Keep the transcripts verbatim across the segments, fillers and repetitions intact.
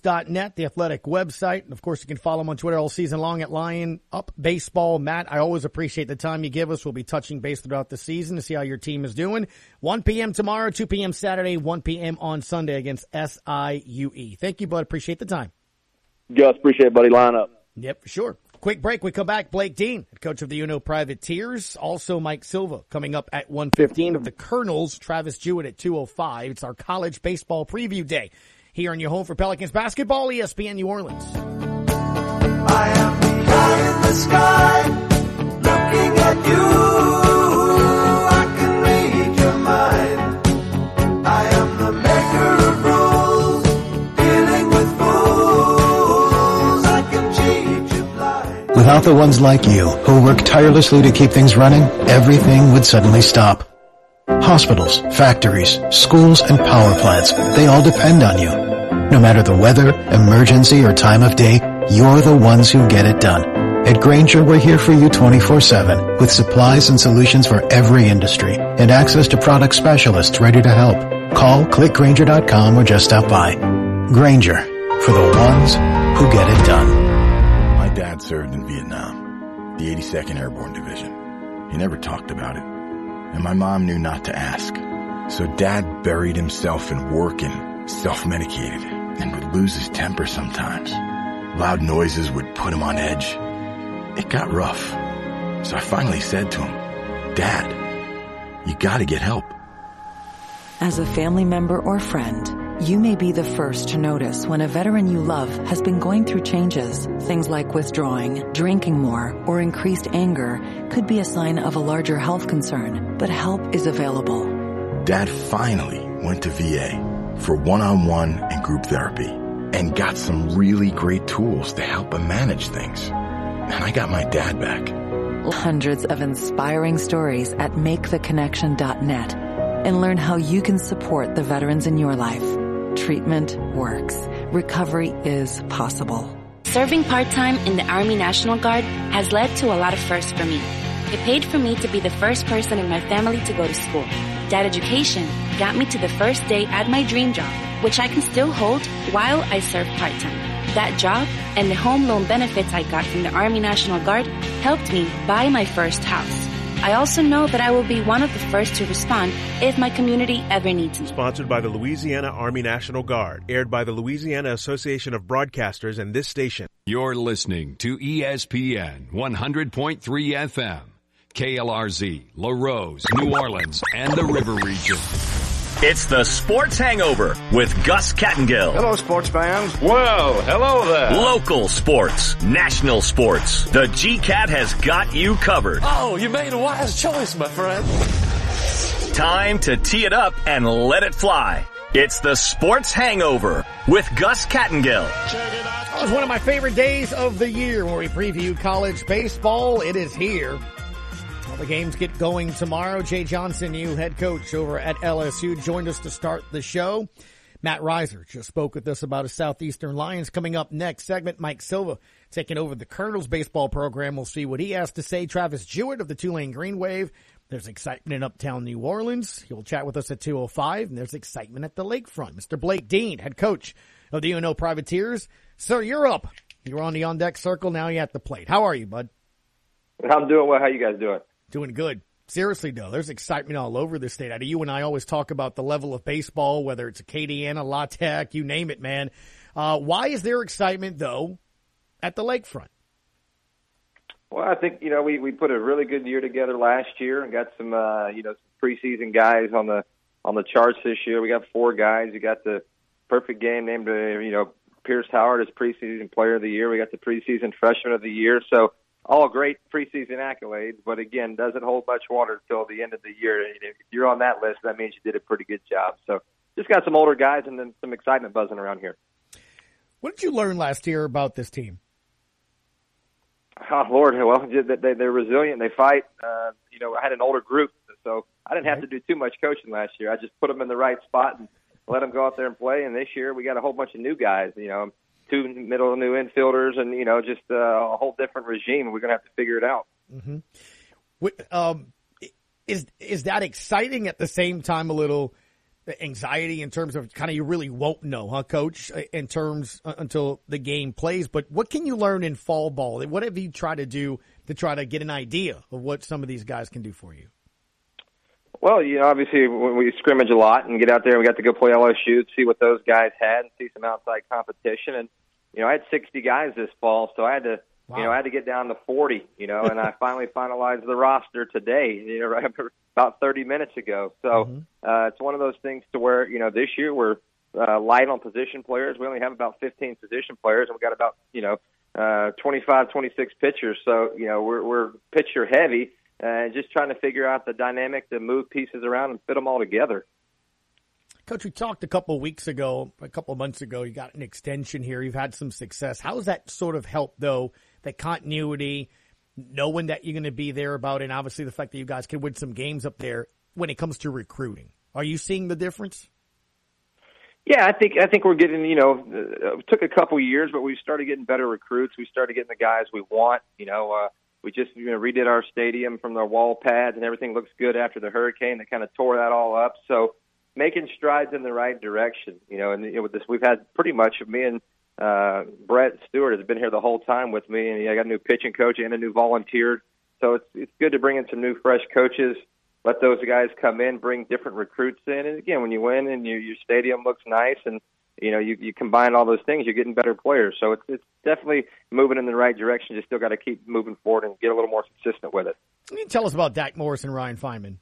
Sports dot net, the athletic website. And, of course, you can follow him on Twitter all season long at Lion Up Baseball. Matt, I always appreciate the time you give us. We'll be touching base throughout the season to see how your team is doing. one p.m. tomorrow, two p.m. Saturday, one p.m. on Sunday against S I U E. Thank you, bud. Appreciate the time. Gus, appreciate it, buddy. Line up. Yep, for sure. Quick break. We come back. Blake Dean, coach of the UNO Privateers. Also, Mike Silva coming up at one fifteen of the Colonels. Travis Jewett at two oh five. It's our college baseball preview day here on your home for Pelicans basketball, E S P N New Orleans. I am the guy in the sky looking at you. I can read your mind. I am the maker of rules, dealing with fools. I can change your life. Without the ones like you who work tirelessly to keep things running, everything would suddenly stop. Hospitals, factories, schools, and power plants, they all depend on you. No matter the weather, emergency, or time of day, you're the ones who get it done. At Grainger, we're here for you twenty-four seven with supplies and solutions for every industry and access to product specialists ready to help. Call, click Grainger dot com, or just stop by. Grainger, for the ones who get it done. My dad served in Vietnam, the eighty-second Airborne Division. He never talked about it. And my mom knew not to ask. So Dad buried himself in work and self-medicated and would lose his temper sometimes. Loud noises would put him on edge. It got rough. So I finally said to him, Dad, you gotta get help. As a family member or friend, you may be the first to notice when a veteran you love has been going through changes. Things like withdrawing, drinking more, or increased anger could be a sign of a larger health concern, but help is available. Dad finally went to V A for one-on-one and group therapy and got some really great tools to help him manage things. And I got my dad back. Hundreds of inspiring stories at make the connection dot net and learn how you can support the veterans in your life. Treatment works. Recovery is possible. Serving part-time in the Army National Guard has led to a lot of firsts for me. It paid for me to be the first person in my family to go to school. That education got me to the first day at my dream job, which I can still hold while I serve part-time. That job and the home loan benefits I got from the Army National Guard helped me buy my first house. I also know that I will be one of the first to respond if my community ever needs me. Sponsored by the Louisiana Army National Guard. Aired by the Louisiana Association of Broadcasters and this station. You're listening to E S P N one hundred point three F M. K L R Z, La Rose, New Orleans, and the River Region. It's the Sports Hangover with Gus Kattengell. Hello, sports fans. Well, hello there. Local sports, national sports. The G-Cat has got you covered. Oh, you made a wise choice, my friend. Time to tee it up and let it fly. It's the Sports Hangover with Gus Kattengell. It was one of my favorite days of the year where we preview college baseball. It is here. The games get going tomorrow. Jay Johnson, new head coach over at L S U, joined us to start the show. Matt Reiser just spoke with us about his Southeastern Lions. Coming up next segment, Mike Silva taking over the Colonels baseball program. We'll see what he has to say. Travis Jewett of the Tulane Green Wave. There's excitement in uptown New Orleans. He'll chat with us at two oh five, and there's excitement at the lakefront. Mister Blake Dean, head coach of the UNO Privateers. Sir, you're up. You're on the on-deck circle. Now you're at the plate. How are you, bud? I'm doing well. How you guys doing? Doing good. Seriously, though, there's excitement all over the state. I know you and I always talk about the level of baseball, whether it's Acadiana, La Tech, you name it, man. Uh, why is there excitement, though, at the lakefront? Well, I think, you know, we, we put a really good year together last year and got some, uh, you know, some preseason guys on the on the charts this year. We got four guys. We got the perfect game named, uh, you know, Pierce Howard as preseason player of the year. We got the preseason freshman of the year. So, all great preseason accolades, but again, doesn't hold much water until the end of the year. If you're on that list, that means you did a pretty good job. So just got some older guys and then some excitement buzzing around here. What did you learn last year about this team? Oh, Lord, well, they're resilient. They fight. Uh, you know, I had an older group, so I didn't have to do too much coaching last year. I just put them in the right spot and let them go out there and play. And this year we got a whole bunch of new guys, you know, two middle new infielders and, you know, just uh, a whole different regime. We're going to have to figure it out. Mm-hmm. What, um, is, is that exciting at the same time a little the anxiety in terms of kind of you really won't know, huh, Coach, in terms uh, until the game plays. But what can you learn in fall ball? What have you tried to do to try to get an idea of what some of these guys can do for you? Well, you know, obviously when we scrimmage a lot and get out there, we got to go play L S U, see what those guys had, and see some outside competition. And, you know, I had sixty guys this fall, so I had to, wow. you know, I had to get down to forty, you know, and I finally finalized the roster today, you know, right about thirty minutes ago. So mm-hmm. uh, it's one of those things to where, you know, this year we're uh, light on position players. We only have about fifteen position players, and we got about, you know, uh, twenty-five, twenty-six pitchers. So, you know, we're, we're pitcher heavy. And uh, just trying to figure out the dynamic to move pieces around and fit them all together. Coach, we talked a couple of weeks ago, a couple of months ago, you got an extension here. You've had some success. How has that sort of helped, though, that continuity, knowing that you're going to be there about it, and obviously the fact that you guys can win some games up there when it comes to recruiting? Are you seeing the difference? Yeah, I think I think we're getting, you know, it took a couple years, but we started getting better recruits. We started getting the guys we want, you know, uh, we just you know, redid our stadium from the wall pads, and everything looks good after the hurricane. They kind of tore that all up. So making strides in the right direction, you know. And you know, with this, we've had pretty much me and uh, Brett Stewart has been here the whole time with me, and you know, I got a new pitching coach and a new volunteer. So it's it's good to bring in some new, fresh coaches. Let those guys come in, bring different recruits in, and again, when you win and you, your stadium looks nice and you know, you, you combine all those things, you're getting better players. So it's it's definitely moving in the right direction. You still got to keep moving forward and get a little more consistent with it. Can you tell us about Dak Morris and Ryan Feynman?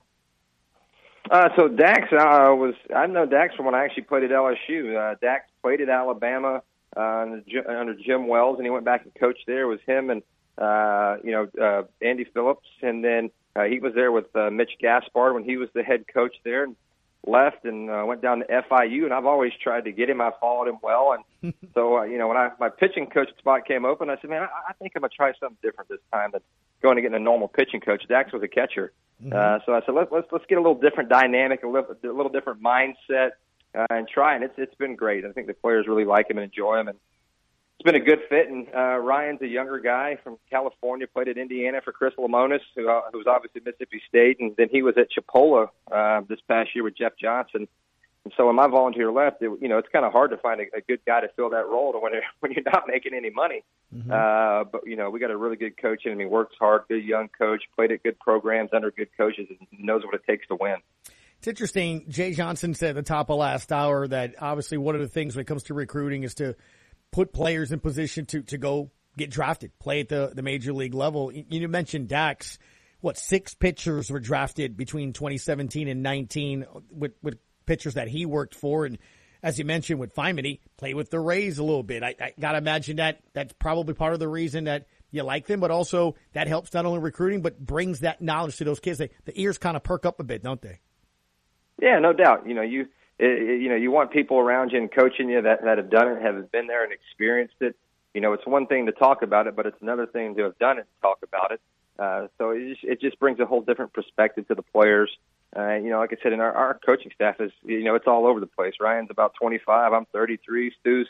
Uh, so Dax, uh, was I've known Dax from when I actually played at L S U. Uh, Dax played at Alabama uh, under, under Jim Wells, and he went back and coached there. It was him and, uh, you know, uh, Andy Phillips. And then uh, he was there with uh, Mitch Gaspard when he was the head coach there. And left and uh, went down to F I U, and I've always tried to get him. I followed him well, and so uh, you know when I my pitching coach spot came open, I said, "Man, I, I think I'm gonna try something different this time than going to get a normal pitching coach." Dax was a catcher, mm-hmm. uh, so I said, "Let's let's let's get a little different dynamic, a little, a little different mindset, uh, and try." And it's it's been great. I think the players really like him and enjoy him, and it's been a good fit. And uh, Ryan's a younger guy from California, played at Indiana for Chris Lamonis, who, uh, who was obviously Mississippi State, and then he was at Chipola uh, this past year with Jeff Johnson. And so when my volunteer left, it, you know, it's kind of hard to find a, a good guy to fill that role to when, when you're not making any money. Mm-hmm. Uh, but, you know, we got a really good coach in him. He works hard, good young coach, played at good programs under good coaches, and knows what it takes to win. It's interesting. Jay Johnson said at the top of last hour that obviously one of the things when it comes to recruiting is to put players in position to, to go get drafted, play at the, the major league level. You mentioned Dax. What, six pitchers were drafted between twenty seventeen and nineteen with, with pitchers that he worked for. And as you mentioned with Feynman, he played with the Rays a little bit. I, I got to imagine that that's probably part of the reason that you like them, but also that helps not only recruiting, but brings that knowledge to those kids. They, the ears kind of perk up a bit, don't they? Yeah, no doubt. You know, you, It, you know, you want people around you and coaching you that, that have done it, have been there and experienced it. You know, it's one thing to talk about it, but it's another thing to have done it and talk about it. Uh, so it just, it just brings a whole different perspective to the players. Uh, you know, like I said, in our, our coaching staff is, you know, it's all over the place. Ryan's about twenty-five, I'm thirty-three, Stu's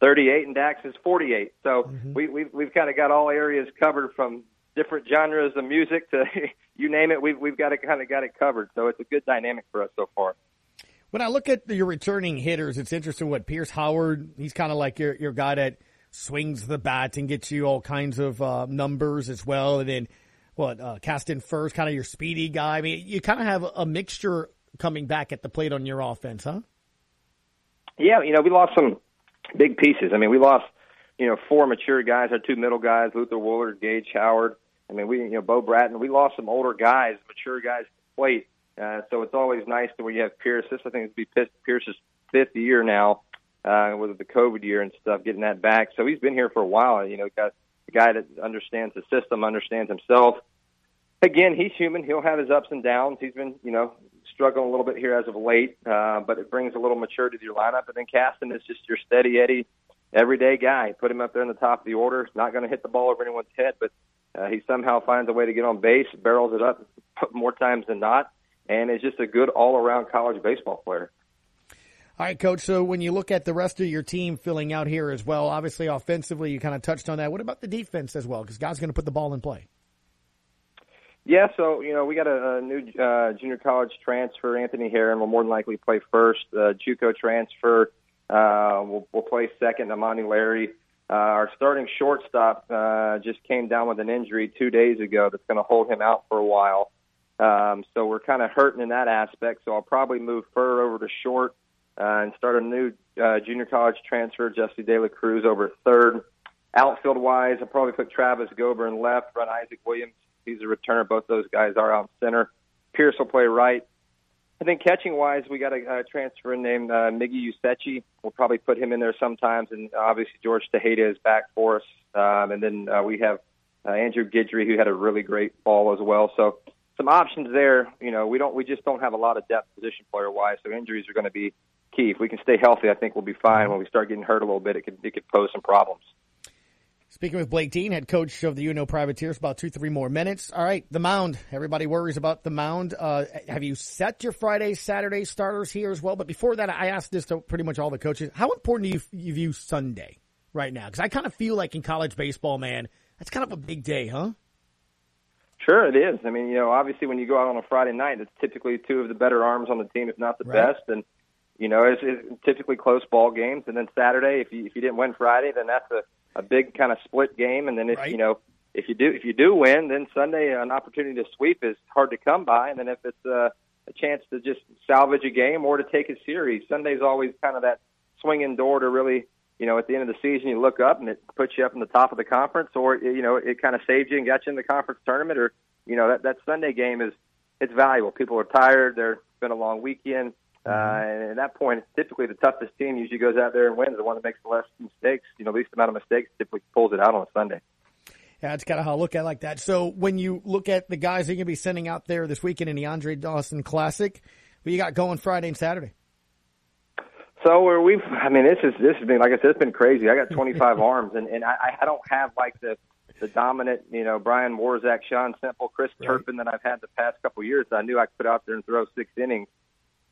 thirty-eight, and Dax is forty-eight. So mm-hmm. we, we've, we've kind of got all areas covered from different genres of music to you name it. We've, we've got it kind of got it covered. So it's a good dynamic for us so far. When I look at your returning hitters, it's interesting what Pierce Howard, he's kind of like your, your guy that swings the bat and gets you all kinds of, uh, numbers as well. And then what, uh, Caston Furst, kind of your speedy guy. I mean, you kind of have a mixture coming back at the plate on your offense, huh? Yeah. You know, we lost some big pieces. I mean, we lost, you know, four mature guys, our two middle guys, Luther Woolard, Gage Howard. I mean, we, you know, Bo Bratton, we lost some older guys, mature guys at the plate. Uh, so it's always nice to when you have Pierce. This, I think, would be Pierce's fifth year now, uh, with the COVID year and stuff, getting that back. So he's been here for a while. You know, got a guy that understands the system, understands himself. Again, he's human. He'll have his ups and downs. He's been, you know, struggling a little bit here as of late, uh, but it brings a little maturity to your lineup. And then Caston is just your steady Eddie, everyday guy. Put him up there in the top of the order. He's not going to hit the ball over anyone's head, but uh, he somehow finds a way to get on base, barrels it up more times than not. And it's just a good all-around college baseball player. All right, Coach, so when you look at the rest of your team filling out here as well, obviously offensively you kind of touched on that. What about the defense as well? Because guys are going to put the ball in play. Yeah, so, you know, we got a, a new uh, junior college transfer, Anthony Heron, will more than likely play first. The uh, JUCO transfer uh, will, will play second, Imani Larry. Uh, our starting shortstop uh, just came down with an injury two days ago that's going to hold him out for a while. Um, so we're kind of hurting in that aspect, so I'll probably move Furr over to short uh, and start a new uh, junior college transfer, Jesse De La Cruz, over third. Outfield-wise, I'll probably put Travis Gober in left, run Isaac Williams. He's a returner. Both those guys are out center. Pierce will play right. I think catching-wise, we got a, a transfer named uh, Miggy Usechi. We'll probably put him in there sometimes, and obviously George Tejeda is back for us. Um, and then uh, we have uh, Andrew Guidry, who had a really great fall as well. So some options there. You know, we don't, we just don't have a lot of depth position player-wise, so injuries are going to be key. If we can stay healthy, I think we'll be fine. When we start getting hurt a little bit, it could, it could pose some problems. Speaking with Blake Dean, head coach of the U N O Privateers, about two, three more minutes. All right, the mound. Everybody worries about the mound. Uh, have you set your Friday, Saturday starters here as well? But before that, I asked this to pretty much all the coaches. How important do you, you view Sunday right now? Because I kind of feel like in college baseball, man, that's kind of a big day, huh? Sure it is. I mean, you know, obviously when you go out on a Friday night, it's typically two of the better arms on the team, if not the right. best. And, you know, it's, it's typically close ball games. And then Saturday, if you, if you didn't win Friday, then that's a – a big kind of split game, and then if right. you know if you do if you do win, then Sunday an opportunity to sweep is hard to come by, and then if it's a, a chance to just salvage a game or to take a series, Sunday's always kind of that swinging door to really, you know, at the end of the season you look up and it puts you up in the top of the conference, or you know it kind of saved you and got you in the conference tournament, or you know that that Sunday game is it's valuable. People are tired. There's been a long weekend. Uh, and at that point, it's typically the toughest team usually goes out there and wins. The one that makes the less mistakes, you know, least amount of mistakes, typically pulls it out on a Sunday. Yeah, that's kind of how I look at it like that. So when you look at the guys that you're going to be sending out there this weekend in the Andre Dawson Classic, what you got going Friday and Saturday? So where we've, I mean, this is this has been, like I said, it's been crazy. I got twenty-five arms, and, and I, I don't have like the the dominant, you know, Brian Warzak, Sean Semple, Chris right. Turpin that I've had the past couple years. I knew I could put out there and throw six innings.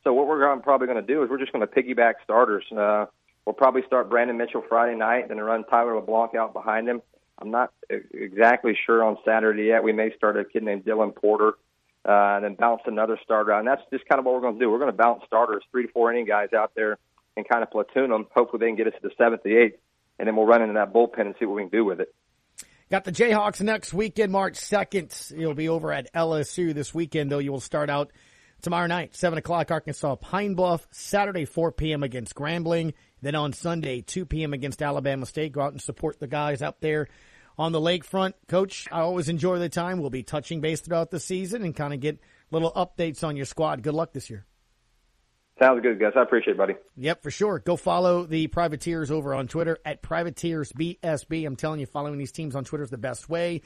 So what we're probably going to do is we're just going to piggyback starters. Uh, we'll probably start Brandon Mitchell Friday night and run Tyler LeBlanc out behind him. I'm not exactly sure on Saturday yet. We may start a kid named Dylan Porter uh, and then bounce another starter out. And that's just kind of what we're going to do. We're going to bounce starters, three to four inning guys out there and kind of platoon them. Hopefully they can get us to the seventh, the eighth, and then we'll run into that bullpen and see what we can do with it. Got the Jayhawks next weekend, March second. You'll be over at L S U this weekend, though. You will start out tomorrow night, seven o'clock, Arkansas Pine Bluff. Saturday, four p.m. against Grambling. Then on Sunday, two p.m. against Alabama State. Go out and support the guys out there on the lakefront. Coach, I always enjoy the time. We'll be touching base throughout the season and kind of get little updates on your squad. Good luck this year. Sounds good, Gus. I appreciate it, buddy. Yep, for sure. Go follow the Privateers over on Twitter at Privateers B S B. I'm telling you, following these teams on Twitter is the best way.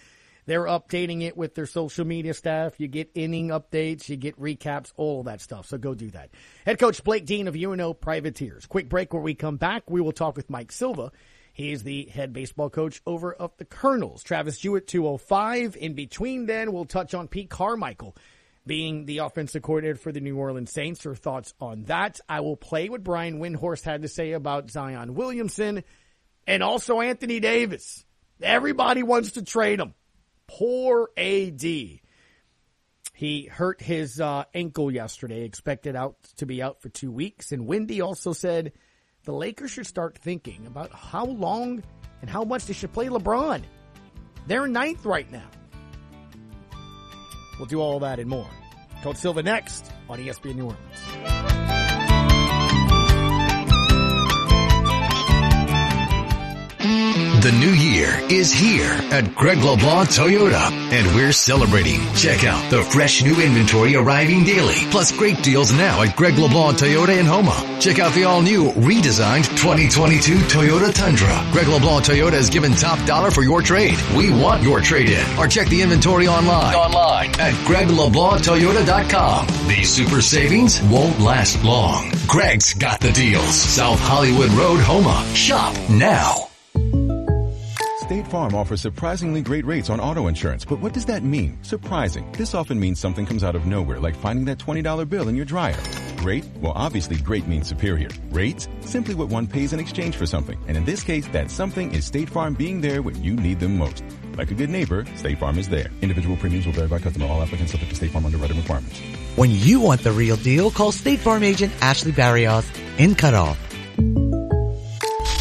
They're updating it with their social media staff. You get inning updates. You get recaps, all that stuff. So go do that. Head coach Blake Dean of U N O Privateers. Quick break. When we come back, we will talk with Mike Silva. He is the head baseball coach over of the Colonels. Travis Jewett, two oh five. In between then, we'll touch on Pete Carmichael being the offensive coordinator for the New Orleans Saints. Your thoughts on that. I will play what Brian Windhorst had to say about Zion Williamson and also Anthony Davis. Everybody wants to trade him. Poor A D. He hurt his uh, ankle yesterday, expected out to be out for two weeks. And Wendy also said the Lakers should start thinking about how long and how much they should play LeBron. They're ninth right now. We'll do all that and more. Coach Silva next on E S P N New Orleans. The new year is here at Greg LeBlanc Toyota, and we're celebrating. Check out the fresh new inventory arriving daily, plus great deals now at Greg LeBlanc Toyota in Houma. Check out the all-new, redesigned twenty twenty-two Toyota Tundra. Greg LeBlanc Toyota has given top dollar for your trade. We want your trade-in. Or check the inventory online, online at greg leblanc toyota dot com. These super savings won't last long. Greg's got the deals. South Hollywood Road, Houma. Shop now. State Farm offers surprisingly great rates on auto insurance, but what does that mean? Surprising. This often means something comes out of nowhere, like finding that twenty dollar bill in your dryer. Great? Well, obviously great means superior. Rates? Simply what one pays in exchange for something. And in this case, that something is State Farm being there when you need them most. Like a good neighbor, State Farm is there. Individual premiums will vary by customer. All applicants subject to State Farm underwriting requirements. When you want the real deal, call State Farm agent Ashley Barrios in Cutoff.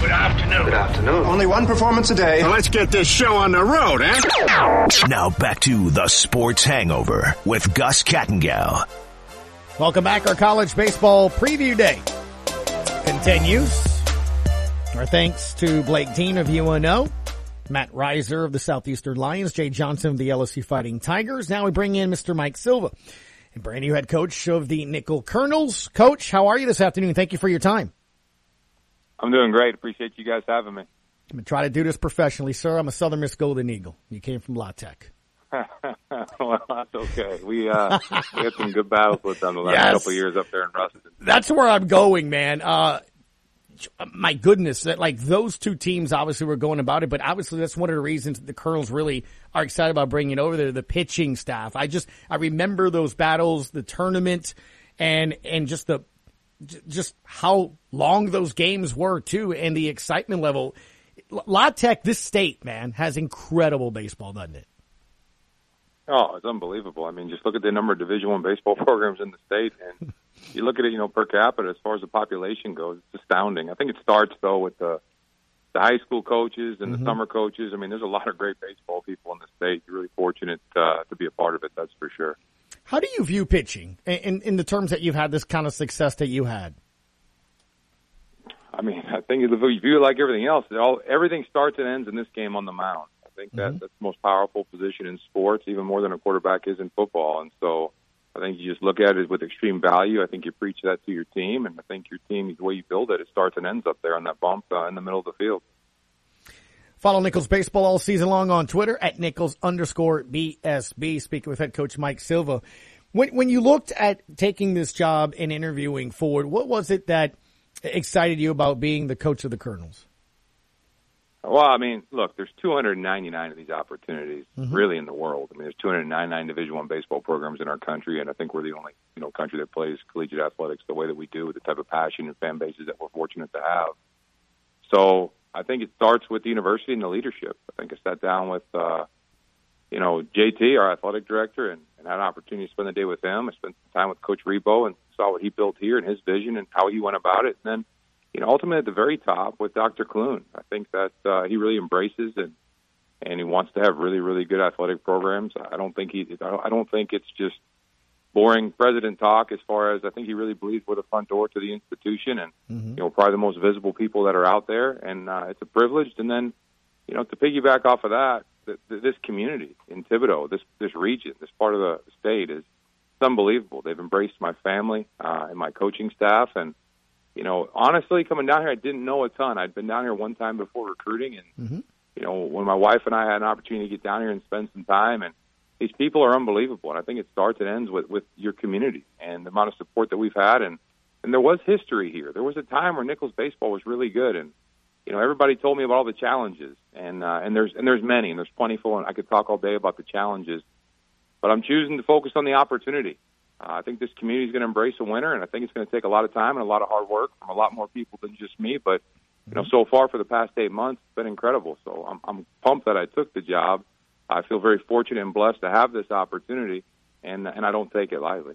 Good afternoon. Good afternoon. Only one performance a day. Well, let's get this show on the road, eh? Now back to the Sports Hangover with Gus Kattengell. Welcome back. Our college baseball preview day continues. Our thanks to Blake Dean of U N O, Matt Reiser of the Southeastern Lions, Jay Johnson of the L S U Fighting Tigers. Now we bring in Mister Mike Silva, a brand new head coach of the Nicholls Colonels. Coach, how are you this afternoon? Thank you for your time. I'm doing great. Appreciate you guys having me. I'm going to try to do this professionally, sir. I'm a Southern Miss Golden Eagle. You came from La Tech. Well, that's okay. We, uh, we had some good battles with them the last yes. couple of years up there in Ruston. That's where I'm going, man. Uh, my goodness, that like those two teams obviously were going about it, but obviously that's one of the reasons the Colonels really are excited about bringing it over there, the pitching staff. I just, I remember those battles, the tournament, and, and just the, just how long those games were, too, and the excitement level. La Tech, this state, man, has incredible baseball, doesn't it? Oh, it's unbelievable. I mean, just look at the number of Division One baseball programs in the state, and you look at it, you know, per capita, as far as the population goes, it's astounding. I think it starts, though, with the, the high school coaches and the mm-hmm. summer coaches. I mean, there's a lot of great baseball people in the state. You're really fortunate uh, to be a part of it, that's for sure. How do you view pitching in, in the terms that you've had this kind of success that you had? I mean, I think if you view it like everything else, it all, everything starts and ends in this game on the mound. I think that, mm-hmm. that's the most powerful position in sports, even more than a quarterback is in football. And so I think you just look at it with extreme value. I think you preach that to your team, and I think your team, the way you build it, it starts and ends up there on that bump uh, in the middle of the field. Follow Nicholls Baseball all season long on Twitter at Nicholls underscore B S B. Speaking with head coach Mike Silva. When when you looked at taking this job and interviewing forward, what was it that excited you about being the coach of the Colonels? Well, I mean, look, there's two hundred ninety-nine of these opportunities mm-hmm. really in the world. I mean, there's two hundred ninety-nine Division I baseball programs in our country, and I think we're the only you know country that plays collegiate athletics the way that we do with the type of passion and fan bases that we're fortunate to have. So I think it starts with the university and the leadership. I think I sat down with, uh, you know, J T, our athletic director, and, and had an opportunity to spend the day with him. I spent some time with Coach Rebo and saw what he built here and his vision and how he went about it. And then, you know, ultimately at the very top with Doctor Kloon. I think that uh, he really embraces and and he wants to have really, really good athletic programs. I don't think he. I don't think it's just boring president talk as far as I think he really believes we're the front door to the institution and, mm-hmm. you know, probably the most visible people that are out there. And uh, it's a privilege. And then, you know, to piggyback off of that, th- th- this community in Thibodaux, this, this region, this part of the state is unbelievable. They've embraced my family uh, and my coaching staff. And, you know, honestly, coming down here, I didn't know a ton. I'd been down here one time before recruiting. And, mm-hmm. you know, when my wife and I had an opportunity to get down here and spend some time and, these people are unbelievable, and I think it starts and ends with, with your community and the amount of support that we've had. And, and there was history here. There was a time where Nicholls baseball was really good, and you know everybody told me about all the challenges, and uh, and there's and there's many, and there's plentiful, and I could talk all day about the challenges. But I'm choosing to focus on the opportunity. Uh, I think this community is going to embrace a winner, and I think it's going to take a lot of time and a lot of hard work from a lot more people than just me. But you know, so far for the past eight months, it's been incredible. So I'm, I'm pumped that I took the job. I feel very fortunate and blessed to have this opportunity, and and I don't take it lightly.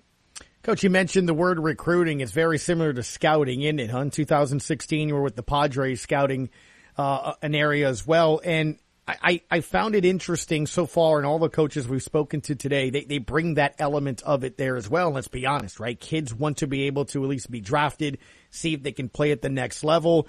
Coach, you mentioned the word recruiting. It's very similar to scouting, isn't it, huh? In two thousand sixteen, you were with the Padres scouting uh, an area as well. And I, I found it interesting so far, and all the coaches we've spoken to today, they, they bring that element of it there as well. Let's be honest, right? Kids want to be able to at least be drafted, see if they can play at the next level.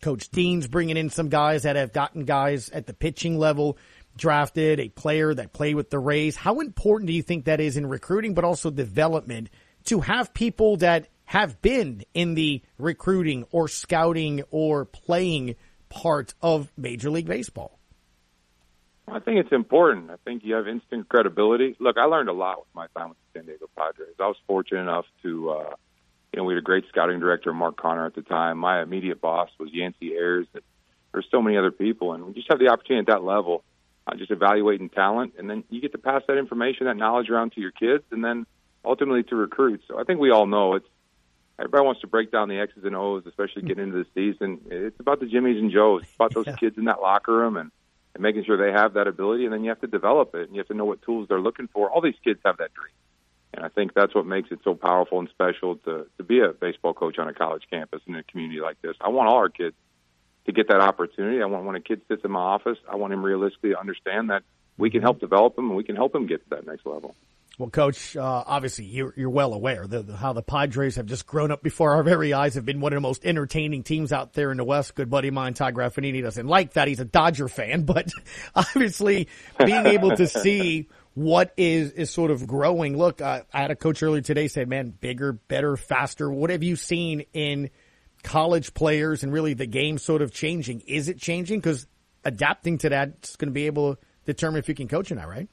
Coach Dean's bringing in some guys that have gotten guys at the pitching level drafted, a player that played with the Rays. How important do you think that is in recruiting, but also development, to have people that have been in the recruiting or scouting or playing part of Major League Baseball? I think it's important. I think you have instant credibility. Look, I learned a lot with my time with the San Diego Padres. I was fortunate enough to, uh, you know, we had a great scouting director, Mark Connor, at the time. My immediate boss was Yancey Ayers. There's so many other people, and we just have the opportunity at that level, uh, just evaluating talent, and then you get to pass that information, that knowledge around to your kids, and then ultimately to recruits. So I think we all know it's everybody wants to break down the X's and O's, especially getting into the season. It's about the Jimmies and Joes. It's about those yeah. kids in that locker room, and and making sure they have that ability, and then you have to develop it, and you have to know what tools they're looking for. All these kids have that dream, and I think that's what makes it so powerful and special to, to be a baseball coach on a college campus in a community like this. I want all our kids to get that opportunity. I want when a kid sits in my office, I want him realistically to understand that we can help develop him, and we can help him get to that next level. Well, Coach, uh, obviously you're, you're well aware the, the, how the Padres have just grown up before our very eyes, have been one of the most entertaining teams out there in the West. Good buddy of mine, Ty Graffanini, doesn't like that. He's a Dodger fan, but obviously being able to see what is, is sort of growing. Look, uh, I had a coach earlier today say, man, bigger, better, faster. What have you seen in college players and really the game sort of changing? Is it changing? Because adapting to that is going to be able to determine if you can coach or not, right?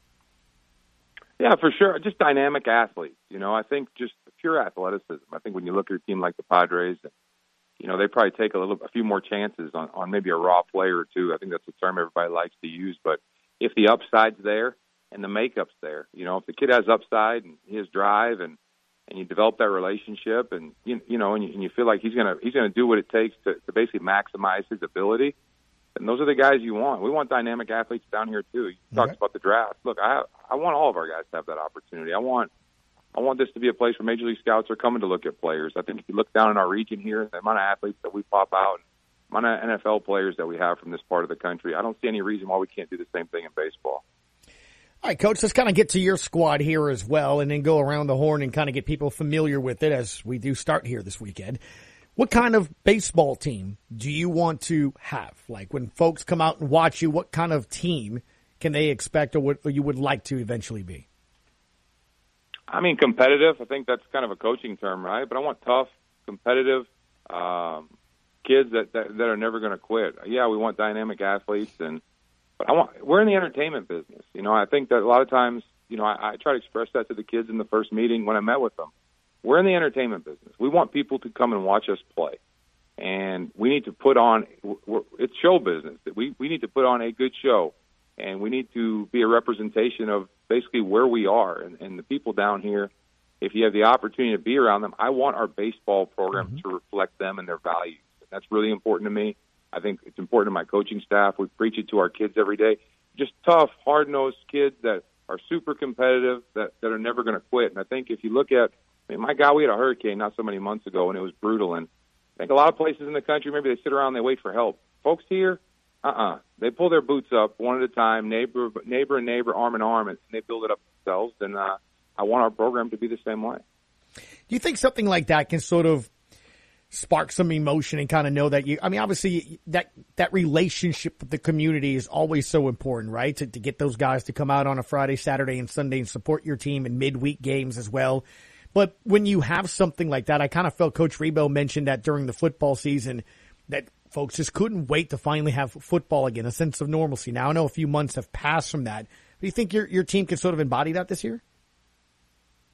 Yeah, for sure. Just dynamic athletes. You know, I think just pure athleticism. I think when you look at a team like the Padres, you know, they probably take a little, a few more chances on, on maybe a raw player or two. I think that's the term everybody likes to use. But if the upside's there and the makeup's there, you know, if the kid has upside and his drive, and, and you develop that relationship, and you, you know, and you, and you feel like he's gonna he's gonna do what it takes to, to basically maximize his ability. And those are the guys you want. We want dynamic athletes down here too. You talked okay. about the draft. Look, I I want all of our guys to have that opportunity. I want I want this to be a place where Major League Scouts are coming to look at players. I think if you look down in our region here, the amount of athletes that we pop out, the amount of N F L players that we have from this part of the country, I don't see any reason why we can't do the same thing in baseball. All right, Coach, let's kind of get to your squad here as well, and then go around the horn and kind of get people familiar with it as we do start here this weekend. What kind of baseball team do you want to have? Like when folks come out and watch you, what kind of team can they expect, or what or you would like to eventually be? I mean, competitive. I think that's kind of a coaching term, right? But I want tough, competitive um, kids that, that that are never going to quit. Yeah, we want dynamic athletes, and but I want we're in the entertainment business. You know, I think that a lot of times, you know, I, I try to express that to the kids in the first meeting when I met with them. We're in the entertainment business. We want people to come and watch us play. And we need to put on – it's show business. We we need to put on a good show. And we need to be a representation of basically where we are and, and the people down here. If you have the opportunity to be around them, I want our baseball program mm-hmm. to reflect them and their values. That's really important to me. I think it's important to my coaching staff. We preach it to our kids every day. Just tough, hard-nosed kids that are super competitive, that, that are never going to quit. And I think if you look at – I mean, my God, we had a hurricane not so many months ago, and it was brutal. And I think a lot of places in the country, maybe they sit around and they wait for help. Folks here, uh-uh. They pull their boots up one at a time, neighbor neighbor and neighbor, arm in arm, and they build it up themselves. And uh, I want our program to be the same way. Do you think something like that can sort of spark some emotion and kind of know that you – I mean, obviously, that that relationship with the community is always so important, right, to, to get those guys to come out on a Friday, Saturday, and Sunday and support your team in midweek games as well. But when you have something like that, I kind of felt Coach Rebo mentioned that during the football season, that folks just couldn't wait to finally have football again, a sense of normalcy. Now, I know a few months have passed from that. Do you think your your team can sort of embody that this year?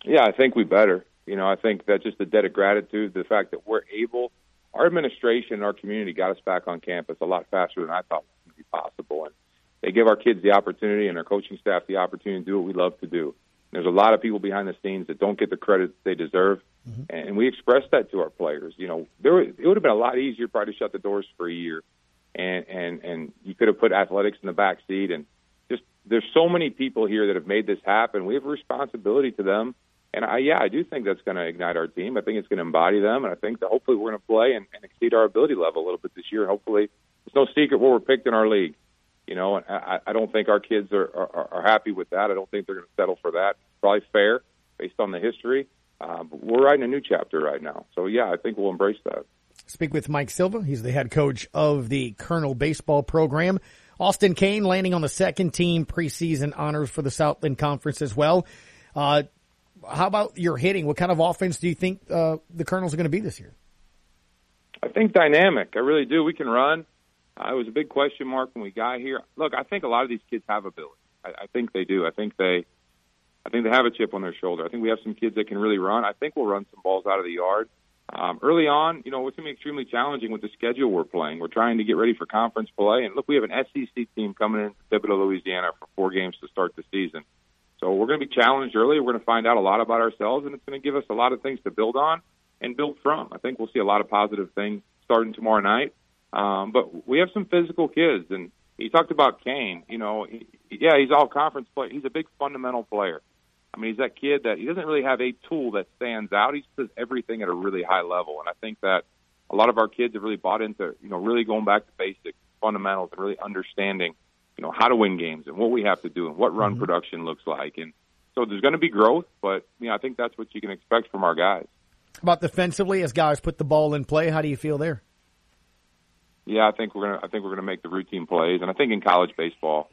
Yeah, I think we better. You know, I think that just the debt of gratitude, the fact that we're able, our administration and our community got us back on campus a lot faster than I thought would be possible. And they give our kids the opportunity and our coaching staff the opportunity to do what we love to do. There's a lot of people behind the scenes that don't get the credit they deserve, mm-hmm. and we express that to our players. You know, there was, it would have been a lot easier probably to shut the doors for a year, and and and you could have put athletics in the back seat. And just there's so many people here that have made this happen. We have a responsibility to them, and I yeah, I do think that's going to ignite our team. I think it's going to embody them, and I think that hopefully we're going to play and, and exceed our ability level a little bit this year. Hopefully, it's no secret where we're picked in our league. You know, and I, I don't think our kids are, are, are happy with that. I don't think they're going to settle for that. It's probably fair based on the history. Uh, but we're writing a new chapter right now. So, yeah, I think we'll embrace that. Speak with Mike Silva. He's the head coach of the Colonel baseball program. Austin Kane landing on the second team preseason honors for the Southland Conference as well. Uh, how about your hitting? What kind of offense do you think uh, the Colonels are going to be this year? I think dynamic. I really do. We can run. Uh, it was a big question mark when we got here. Look, I think a lot of these kids have ability. I, I think they do. I think they, I think they have a chip on their shoulder. I think we have some kids that can really run. I think we'll run some balls out of the yard. Um, early on, you know, it's going to be extremely challenging with the schedule we're playing. We're trying to get ready for conference play, and look, we have an S E C team coming in to Thibodaux, Louisiana, for four games to start the season. So we're going to be challenged early. We're going to find out a lot about ourselves, and it's going to give us a lot of things to build on and build from. I think we'll see a lot of positive things starting tomorrow night. Um, but we have some physical kids, and he talked about Kane. You know, he, yeah, he's all-conference player. He's a big fundamental player. I mean, he's that kid that he doesn't really have a tool that stands out. He does everything at a really high level, and I think that a lot of our kids have really bought into, you know, really going back to basics, fundamentals, and really understanding, you know, how to win games and what we have to do and what run mm-hmm. production looks like. And so there's going to be growth, but, you know, I think that's what you can expect from our guys. How about defensively, as guys put the ball in play, how do you feel there? Yeah, I think we're gonna. I think we're gonna make the routine plays, and I think in college baseball,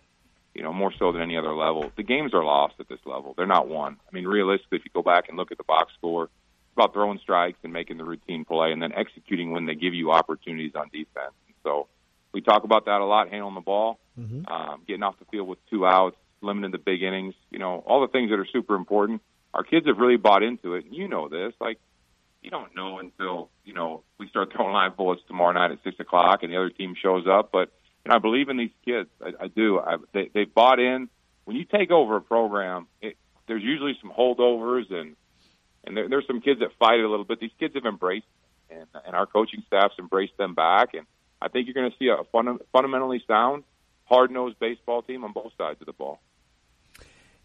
you know, more so than any other level, the games are lost at this level. They're not won. I mean, realistically, if you go back and look at the box score, it's about throwing strikes and making the routine play, and then executing when they give you opportunities on defense. And so we talk about that a lot: handling the ball, mm-hmm. um, getting off the field with two outs, limiting the big innings. You know, all the things that are super important. Our kids have really bought into it. You know this, like. You don't know until, you know, we start throwing live bullets tomorrow night at six o'clock and the other team shows up. But you know, I believe in these kids. I, I do. I, they, they bought in. When you take over a program, it, there's usually some holdovers, and, and there, there's some kids that fight it a little bit. These kids have embraced it, and, and our coaching staff's embraced them back. And I think you're going to see a fun, fundamentally sound, hard-nosed baseball team on both sides of the ball.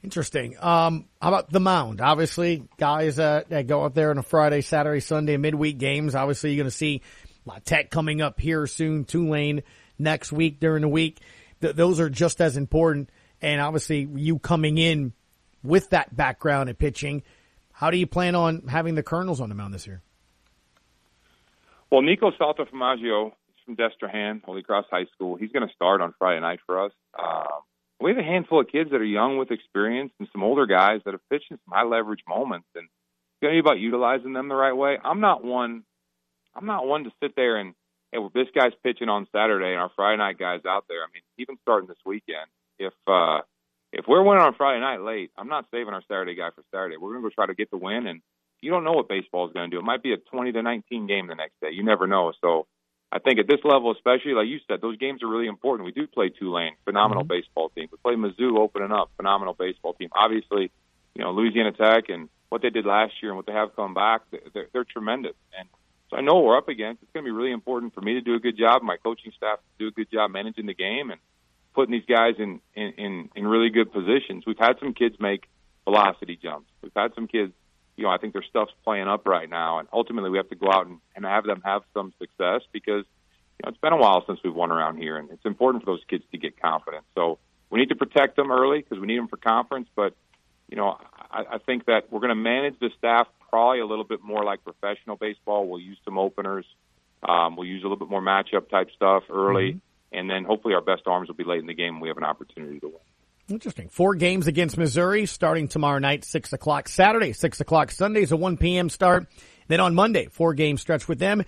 Interesting. Um, how about the mound? Obviously, guys uh, that go out there on a Friday, Saturday, Sunday, midweek games. Obviously, you're going to see La Tech coming up here soon, Tulane next week during the week. Th- those are just as important. And obviously, you coming in with that background in pitching, how do you plan on having the Colonels on the mound this year? Well, Nico Saltafumaggio from Destrehan, Holy Cross High School, he's going to start on Friday night for us. Um, We have a handful of kids that are young with experience and some older guys that have pitched in some high-leverage moments. And it's going to be about utilizing them the right way. I'm not one I'm not one to sit there and, hey, well, this guy's pitching on Saturday and our Friday night guy's out there. I mean, even starting this weekend, if uh, if we're winning on Friday night late, I'm not saving our Saturday guy for Saturday. We're going to go try to get the win, and you don't know what baseball is going to do. It might be a twenty to nineteen game the next day. You never know. So I think at this level, especially, like you said, those games are really important. We do play Tulane, phenomenal mm-hmm. baseball team. We play Mizzou opening up, phenomenal baseball team. Obviously, you know, Louisiana Tech and what they did last year and what they have come back, they're, they're tremendous. And so I know what we're up against. It's going to be really important for me to do a good job, my coaching staff to do a good job managing the game and putting these guys in, in, in, in really good positions. We've had some kids make velocity jumps. We've had some kids, you know, I think their stuff's playing up right now, and ultimately we have to go out and, and have them have some success because, you know, it's been a while since we've won around here, and it's important for those kids to get confidence. So we need to protect them early because we need them for conference, but, you know, I, I think that we're going to manage the staff probably a little bit more like professional baseball. We'll use some openers. Um, we'll use a little bit more matchup-type stuff early, mm-hmm. and then hopefully our best arms will be late in the game and we have an opportunity to win. Interesting. Four games against Missouri starting tomorrow night, six o'clock Saturday, six o'clock Sundays, a one p.m. start. Then on Monday, four-game stretch with them.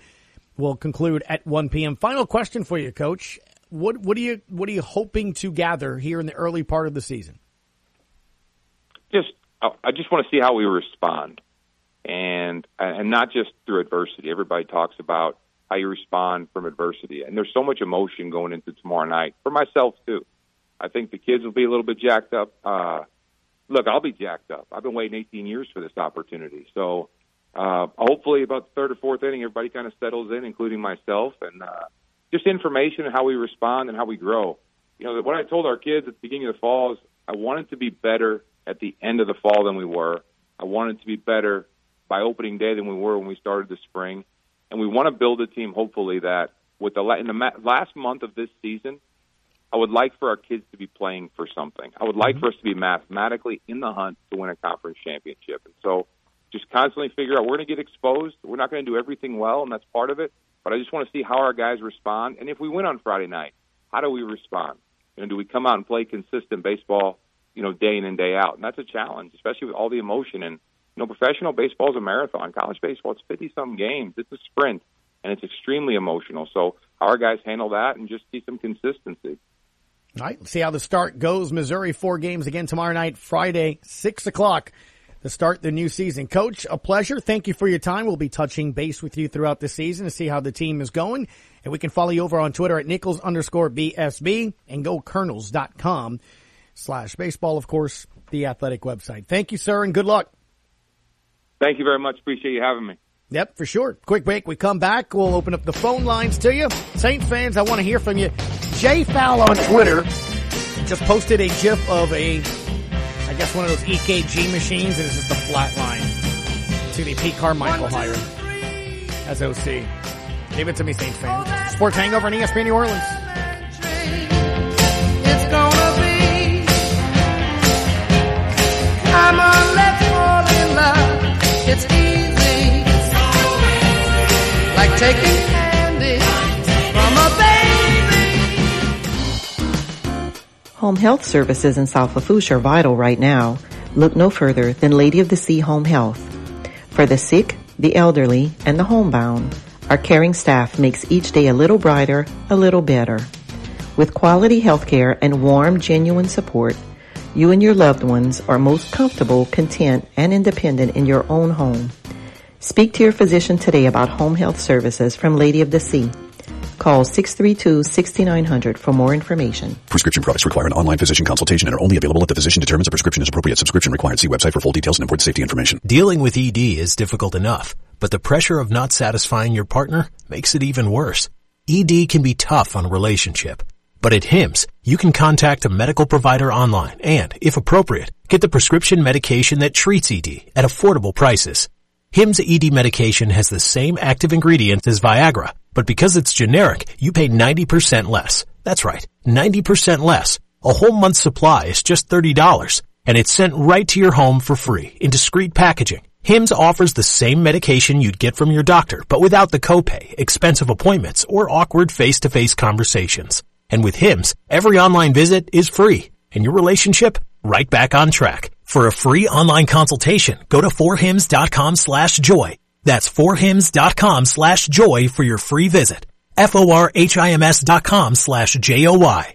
We'll conclude at one p.m. Final question for you, Coach. What what are you what are you hoping to gather here in the early part of the season? Just I just want to see how we respond, and and not just through adversity. Everybody talks about how you respond from adversity, and there's so much emotion going into tomorrow night, for myself too. I think the kids will be a little bit jacked up uh, look, I'll be jacked up. I've been waiting eighteen years for this opportunity. So uh, hopefully about the third or fourth inning, everybody kind of settles in, including myself, and uh, just information and how we respond and how we grow. You know, what I told our kids at the beginning of the fall is I wanted to be better at the end of the fall than we were. I wanted to be better by opening day than we were when we started the spring. And we want to build a team, hopefully, that with the in the last month of this season, I would like for our kids to be playing for something. I would like mm-hmm. for us to be mathematically in the hunt to win a conference championship. And so just constantly figure out we're going to get exposed. We're not going to do everything well, and that's part of it. But I just want to see how our guys respond. And if we win on Friday night, how do we respond? You know, do we come out and play consistent baseball, you know, day in and day out? And that's a challenge, especially with all the emotion. And, you know, professional baseball is a marathon. College baseball, it's fifty-some games. It's a sprint, and it's extremely emotional. So how our guys handle that and just see some consistency. All right, see how the start goes. Missouri, four games again tomorrow night, Friday, six o'clock to start the new season. Coach, a pleasure. Thank you for your time. We'll be touching base with you throughout the season to see how the team is going. And we can follow you over on Twitter at Nicholls underscore B S B and go Colonels.com slash baseball, of course, the athletic website. Thank you, sir, and good luck. Thank you very much. Appreciate you having me. Yep, for sure. Quick break. We come back. We'll open up the phone lines to you. Saints fans, I want to hear from you. Jay Fowl on Twitter just posted a GIF of a, I guess, one of those E K G machines, and it's just a flat line to the Pete Carmichael hire as O C. Give it to me, Saints fans. Sports Hangover on E S P N New Orleans. It's gonna be I'm on let's fall in love. It's easy. Like taking candy from a baby. Home health services in South Lafourche are vital right now. Look no further than Lady of the Sea Home Health. For the sick, the elderly, and the homebound, our caring staff makes each day a little brighter, a little better. With quality health care and warm, genuine support, you and your loved ones are most comfortable, content, and independent in your own home. Speak to your physician today about home health services from Lady of the Sea. Call six three two, six nine zero zero for more information. Prescription products require an online physician consultation and are only available if the physician determines a prescription is appropriate. Subscription required. See website for full details and important safety information. Dealing with E D is difficult enough, but the pressure of not satisfying your partner makes it even worse. E D can be tough on a relationship, but at Hims, you can contact a medical provider online and, if appropriate, get the prescription medication that treats E D at affordable prices. Hims E D medication has the same active ingredients as Viagra, but because it's generic, you pay ninety percent less. That's right, ninety percent less. A whole month's supply is just thirty dollars, and it's sent right to your home for free in discreet packaging. Hims offers the same medication you'd get from your doctor, but without the copay, expensive appointments, or awkward face-to-face conversations. And with Hims, every online visit is free, and your relationship right back on track. For a free online consultation, go to forhims.com slash joy. That's forhims.com slash joy for your free visit. F-O-R-H-I-M-S dot com slash J-O-Y.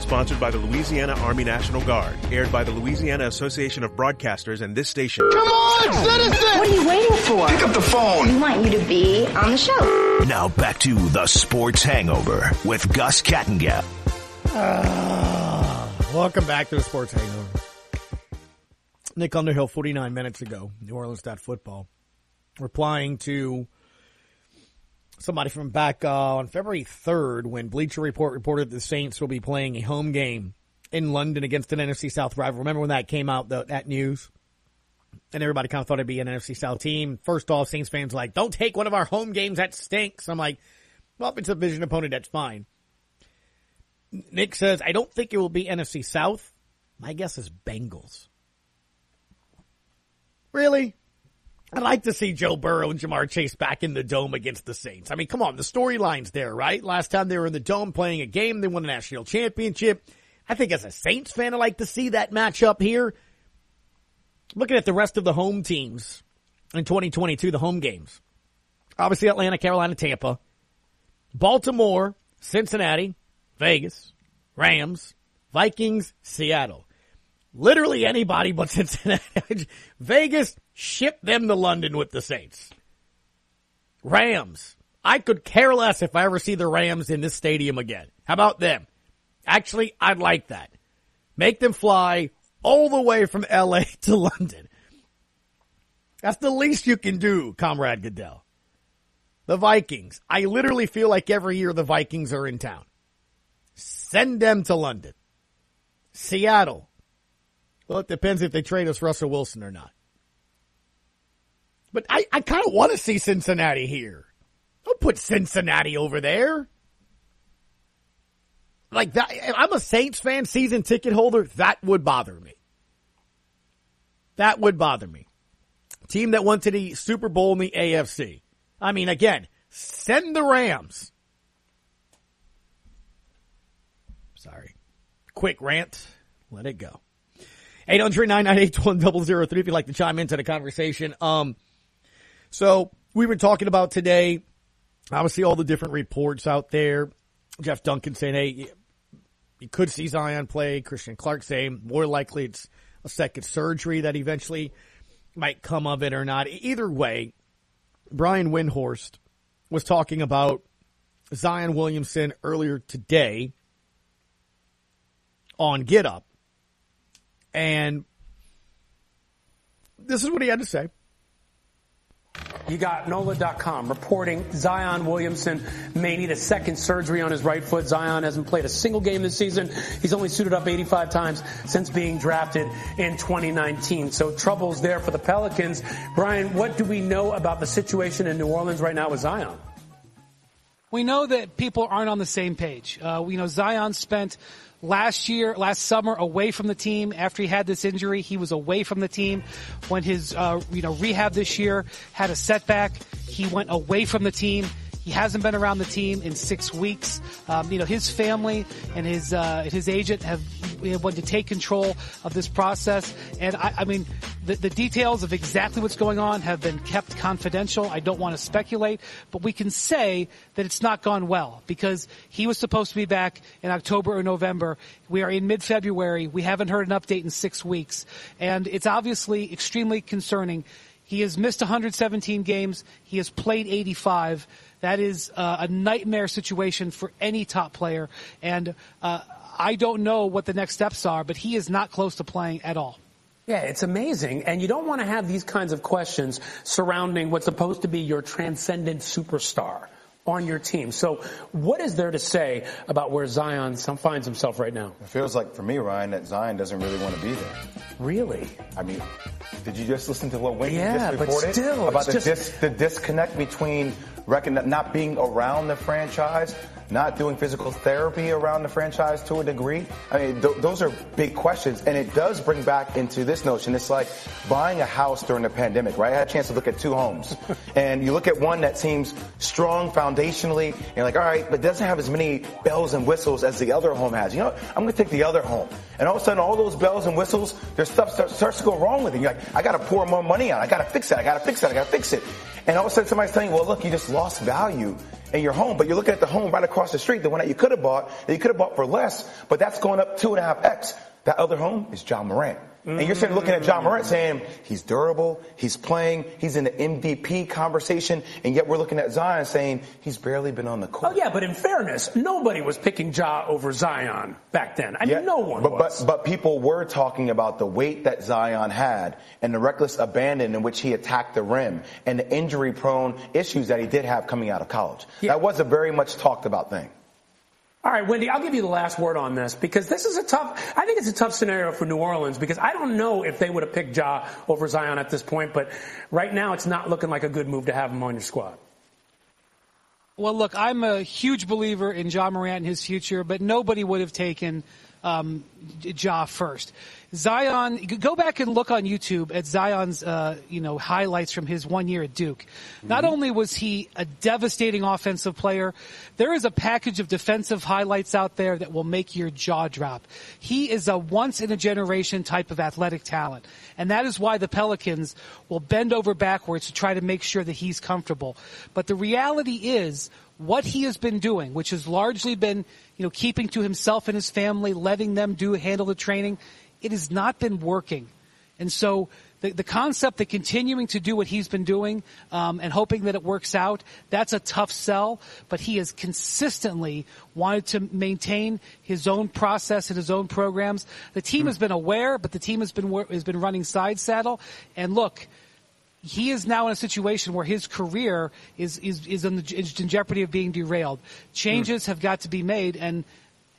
Sponsored by the Louisiana Army National Guard. Aired by the Louisiana Association of Broadcasters and this station. Come on, citizen! What are you waiting for? Pick up the phone. We want you to be on the show. Now back to the Sports Hangover with Gus Kattengell. Uh, welcome back to the Sports Hangover. Nick Underhill, forty-nine minutes ago, New Orleans.football, replying to somebody from back uh, on February third when Bleacher Report reported the Saints will be playing a home game in London against an N F C South rival. Remember when that came out, the, that news? And everybody kind of thought it'd be an N F C South team. First off, Saints fans like, don't take one of our home games. That stinks. I'm like, well, if it's a division opponent, that's fine. Nick says, I don't think it will be N F C South. My guess is Bengals. Really? I'd like to see Joe Burrow and Jamar Chase back in the Dome against the Saints. I mean, come on, the storyline's there, right? Last time they were in the Dome playing a game, they won a national championship. I think as a Saints fan, I'd like to see that matchup here. Looking at the rest of the home teams in twenty twenty-two, the home games. Obviously Atlanta, Carolina, Tampa, Baltimore, Cincinnati, Vegas, Rams, Vikings, Seattle. Literally anybody but Cincinnati. Vegas, ship them to London with the Saints. Rams. I could care less if I ever see the Rams in this stadium again. How about them? Actually, I'd like that. Make them fly all the way from L A to London. That's the least you can do, Comrade Goodell. The Vikings. I literally feel like every year the Vikings are in town. Send them to London. Seattle. Well, it depends if they trade us Russell Wilson or not. But I, I kind of want to see Cincinnati here. Don't put Cincinnati over there. Like that, if I'm a Saints fan, season ticket holder, that would bother me. That would bother me. Team that went to the Super Bowl in the A F C. I mean, again, send the Rams. Sorry. Quick rant. Let it go. eight hundred, nine nine eight, one oh oh three if you'd like to chime into the conversation. Um, so we were talking about today, obviously all the different reports out there. Jeff Duncan saying, hey, you could see Zion play. Christian Clark saying more likely it's a second surgery that eventually might come of it or not. Either way, Brian Windhorst was talking about Zion Williamson earlier today on Get Up. And this is what he had to say. You got N O L A dot com reporting Zion Williamson may need a second surgery on his right foot. Zion hasn't played a single game this season. He's only suited up eighty-five times since being drafted in twenty nineteen. So troubles there for the Pelicans. Brian, what do we know about the situation in New Orleans right now with Zion? We know that people aren't on the same page. Uh, we know Zion spent last year, last summer, away from the team. After he had this injury, he was away from the team. When his, uh, you know, rehab this year had a setback, he went away from the team. He hasn't been around the team in six weeks. Um, you know, his family and his, uh, his agent have wanted to take control of this process. And I, I mean, the, the details of exactly what's going on have been kept confidential. I don't want to speculate, but we can say that it's not gone well because he was supposed to be back in October or November. We are in mid-February. We haven't heard an update in six weeks. And it's obviously extremely concerning. He has missed one hundred seventeen games. He has played eighty-five. That is uh, a nightmare situation for any top player. And uh, I don't know what the next steps are, but he is not close to playing at all. Yeah, it's amazing. And you don't want to have these kinds of questions surrounding what's supposed to be your transcendent superstar on your team. So what is there to say about where Zion finds himself right now? It feels like, for me, Ryan, that Zion doesn't really want to be there. Really? I mean, did you just listen to what Wayne yeah, just reported? But still, about the, just... dis- the disconnect between not being around the franchise, not doing physical therapy around the franchise to a degree. I mean, th- those are big questions. And it does bring back into this notion. It's like buying a house during the pandemic, right? I had a chance to look at two homes. And you look at one that seems strong foundationally, and you're like, all right, but doesn't have as many bells and whistles as the other home has. You know what? I'm going to take the other home. And all of a sudden, all those bells and whistles, there's stuff start, starts to go wrong with it. You're like, I got to pour more money out. I got to fix it. I got to fix it. I got to fix it. And all of a sudden, somebody's telling you, well, look, you just lost value in your home, but you're looking at the home right across the street, the one that you could have bought, that you could have bought for less, but that's going up two and a half X. That other home is Ja Morant. And you're sitting looking at Ja Morant saying, he's durable, he's playing, he's in the M V P conversation, and yet we're looking at Zion saying, he's barely been on the court. Oh, yeah, but in fairness, nobody was picking Ja over Zion back then. I mean, yeah, no one but, was. But, but people were talking about the weight that Zion had and the reckless abandon in which he attacked the rim and the injury-prone issues that he did have coming out of college. Yeah. That was a very much talked-about thing. All right, Wendy, I'll give you the last word on this because this is a tough – I think it's a tough scenario for New Orleans because I don't know if they would have picked Ja over Zion at this point, but right now it's not looking like a good move to have him on your squad. Well, look, I'm a huge believer in Ja Morant and his future, but nobody would have taken um, Ja first. Zion, go back and look on YouTube at Zion's, uh, you know, highlights from his one year at Duke. Mm-hmm. Not only was he a devastating offensive player, there is a package of defensive highlights out there that will make your jaw drop. He is a once in a generation type of athletic talent. And that is why the Pelicans will bend over backwards to try to make sure that he's comfortable. But the reality is, what he has been doing, which has largely been, you know, keeping to himself and his family, letting them do, handle the training, it has not been working. And so the, the concept that continuing to do what he's been doing, um, and hoping that it works out, that's a tough sell, but he has consistently wanted to maintain his own process and his own programs. The team has been aware, but the team has been, has been running side saddle. And look, he is now in a situation where his career is is is in, the, is in jeopardy of being derailed. Changes have got to be made, and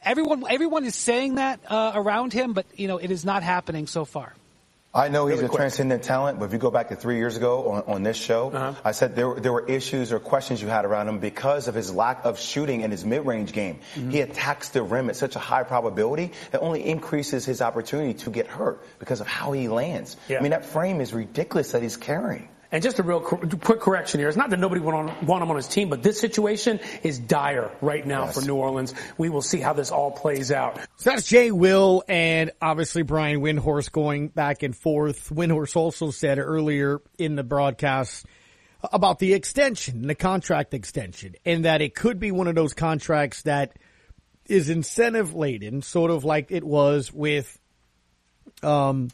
everyone everyone is saying that uh, around him, but you know it is not happening so far. I know he's a transcendent talent, but if you go back to three years ago on, on this show, uh-huh. I said there there were issues or questions you had around him because of his lack of shooting in his mid-range game. Mm-hmm. He attacks the rim at such a high probability that only increases his opportunity to get hurt because of how he lands. Yeah. I mean, that frame is ridiculous that he's carrying. And just a real quick correction here. It's not that nobody would want him on his team, but this situation is dire right now yes. for New Orleans. We will see how this all plays out. So that's Jay Will and obviously Brian Windhorst going back and forth. Windhorst also said earlier in the broadcast about the extension, the contract extension, and that it could be one of those contracts that is incentive-laden, sort of like it was with um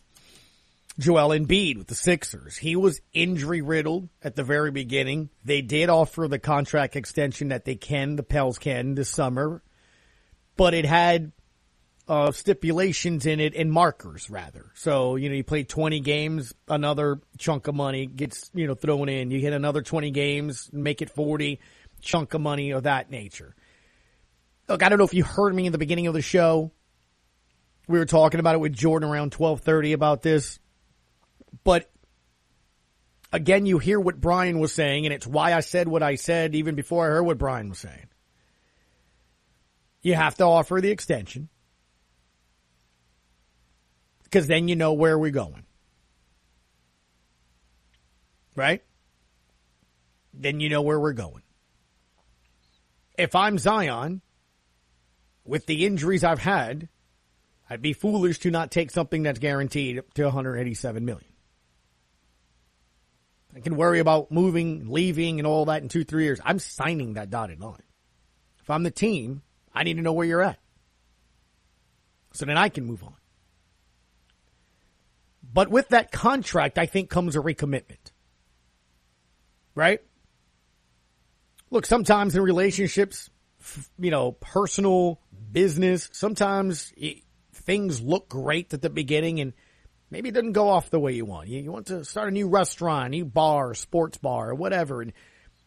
Joel Embiid with the Sixers. He was injury-riddled at the very beginning. They did offer the contract extension that they can, the Pels can, this summer. But it had uh stipulations in it and markers, rather. So, you know, you play twenty games, another chunk of money gets, you know, thrown in. You hit another twenty games, make it forty, chunk of money of that nature. Look, I don't know if you heard me in the beginning of the show. We were talking about it with Jordan around twelve thirty about this. But, again, you hear what Brian was saying, and it's why I said what I said even before I heard what Brian was saying. You have to offer the extension because then you know where we're going. Right? Then you know where we're going. If I'm Zion, with the injuries I've had, I'd be foolish to not take something that's guaranteed up to one hundred eighty-seven million dollars. I can worry about moving, leaving, and all that in two, three years. I'm signing that dotted line. If I'm the team, I need to know where you're at. So then I can move on. But with that contract, I think comes a recommitment. Right? Look, sometimes in relationships, you know, personal, business, sometimes it, things look great at the beginning and maybe it doesn't go off the way you want. You, you want to start a new restaurant, new bar, sports bar, whatever. And,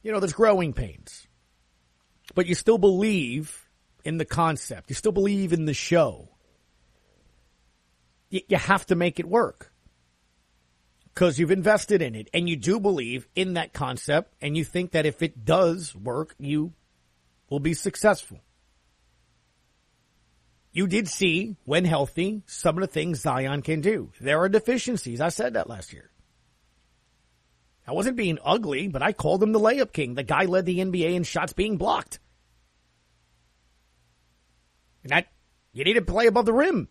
you know, there's growing pains. But you still believe in the concept. You still believe in the show. You, you have to make it work because you've invested in it. And you do believe in that concept. And you think that if it does work, you will be successful. You did see, when healthy, some of the things Zion can do. There are deficiencies. I said that last year. I wasn't being ugly, but I called him the layup king. The guy led the N B A in shots being blocked. And that, you need to play above the rim.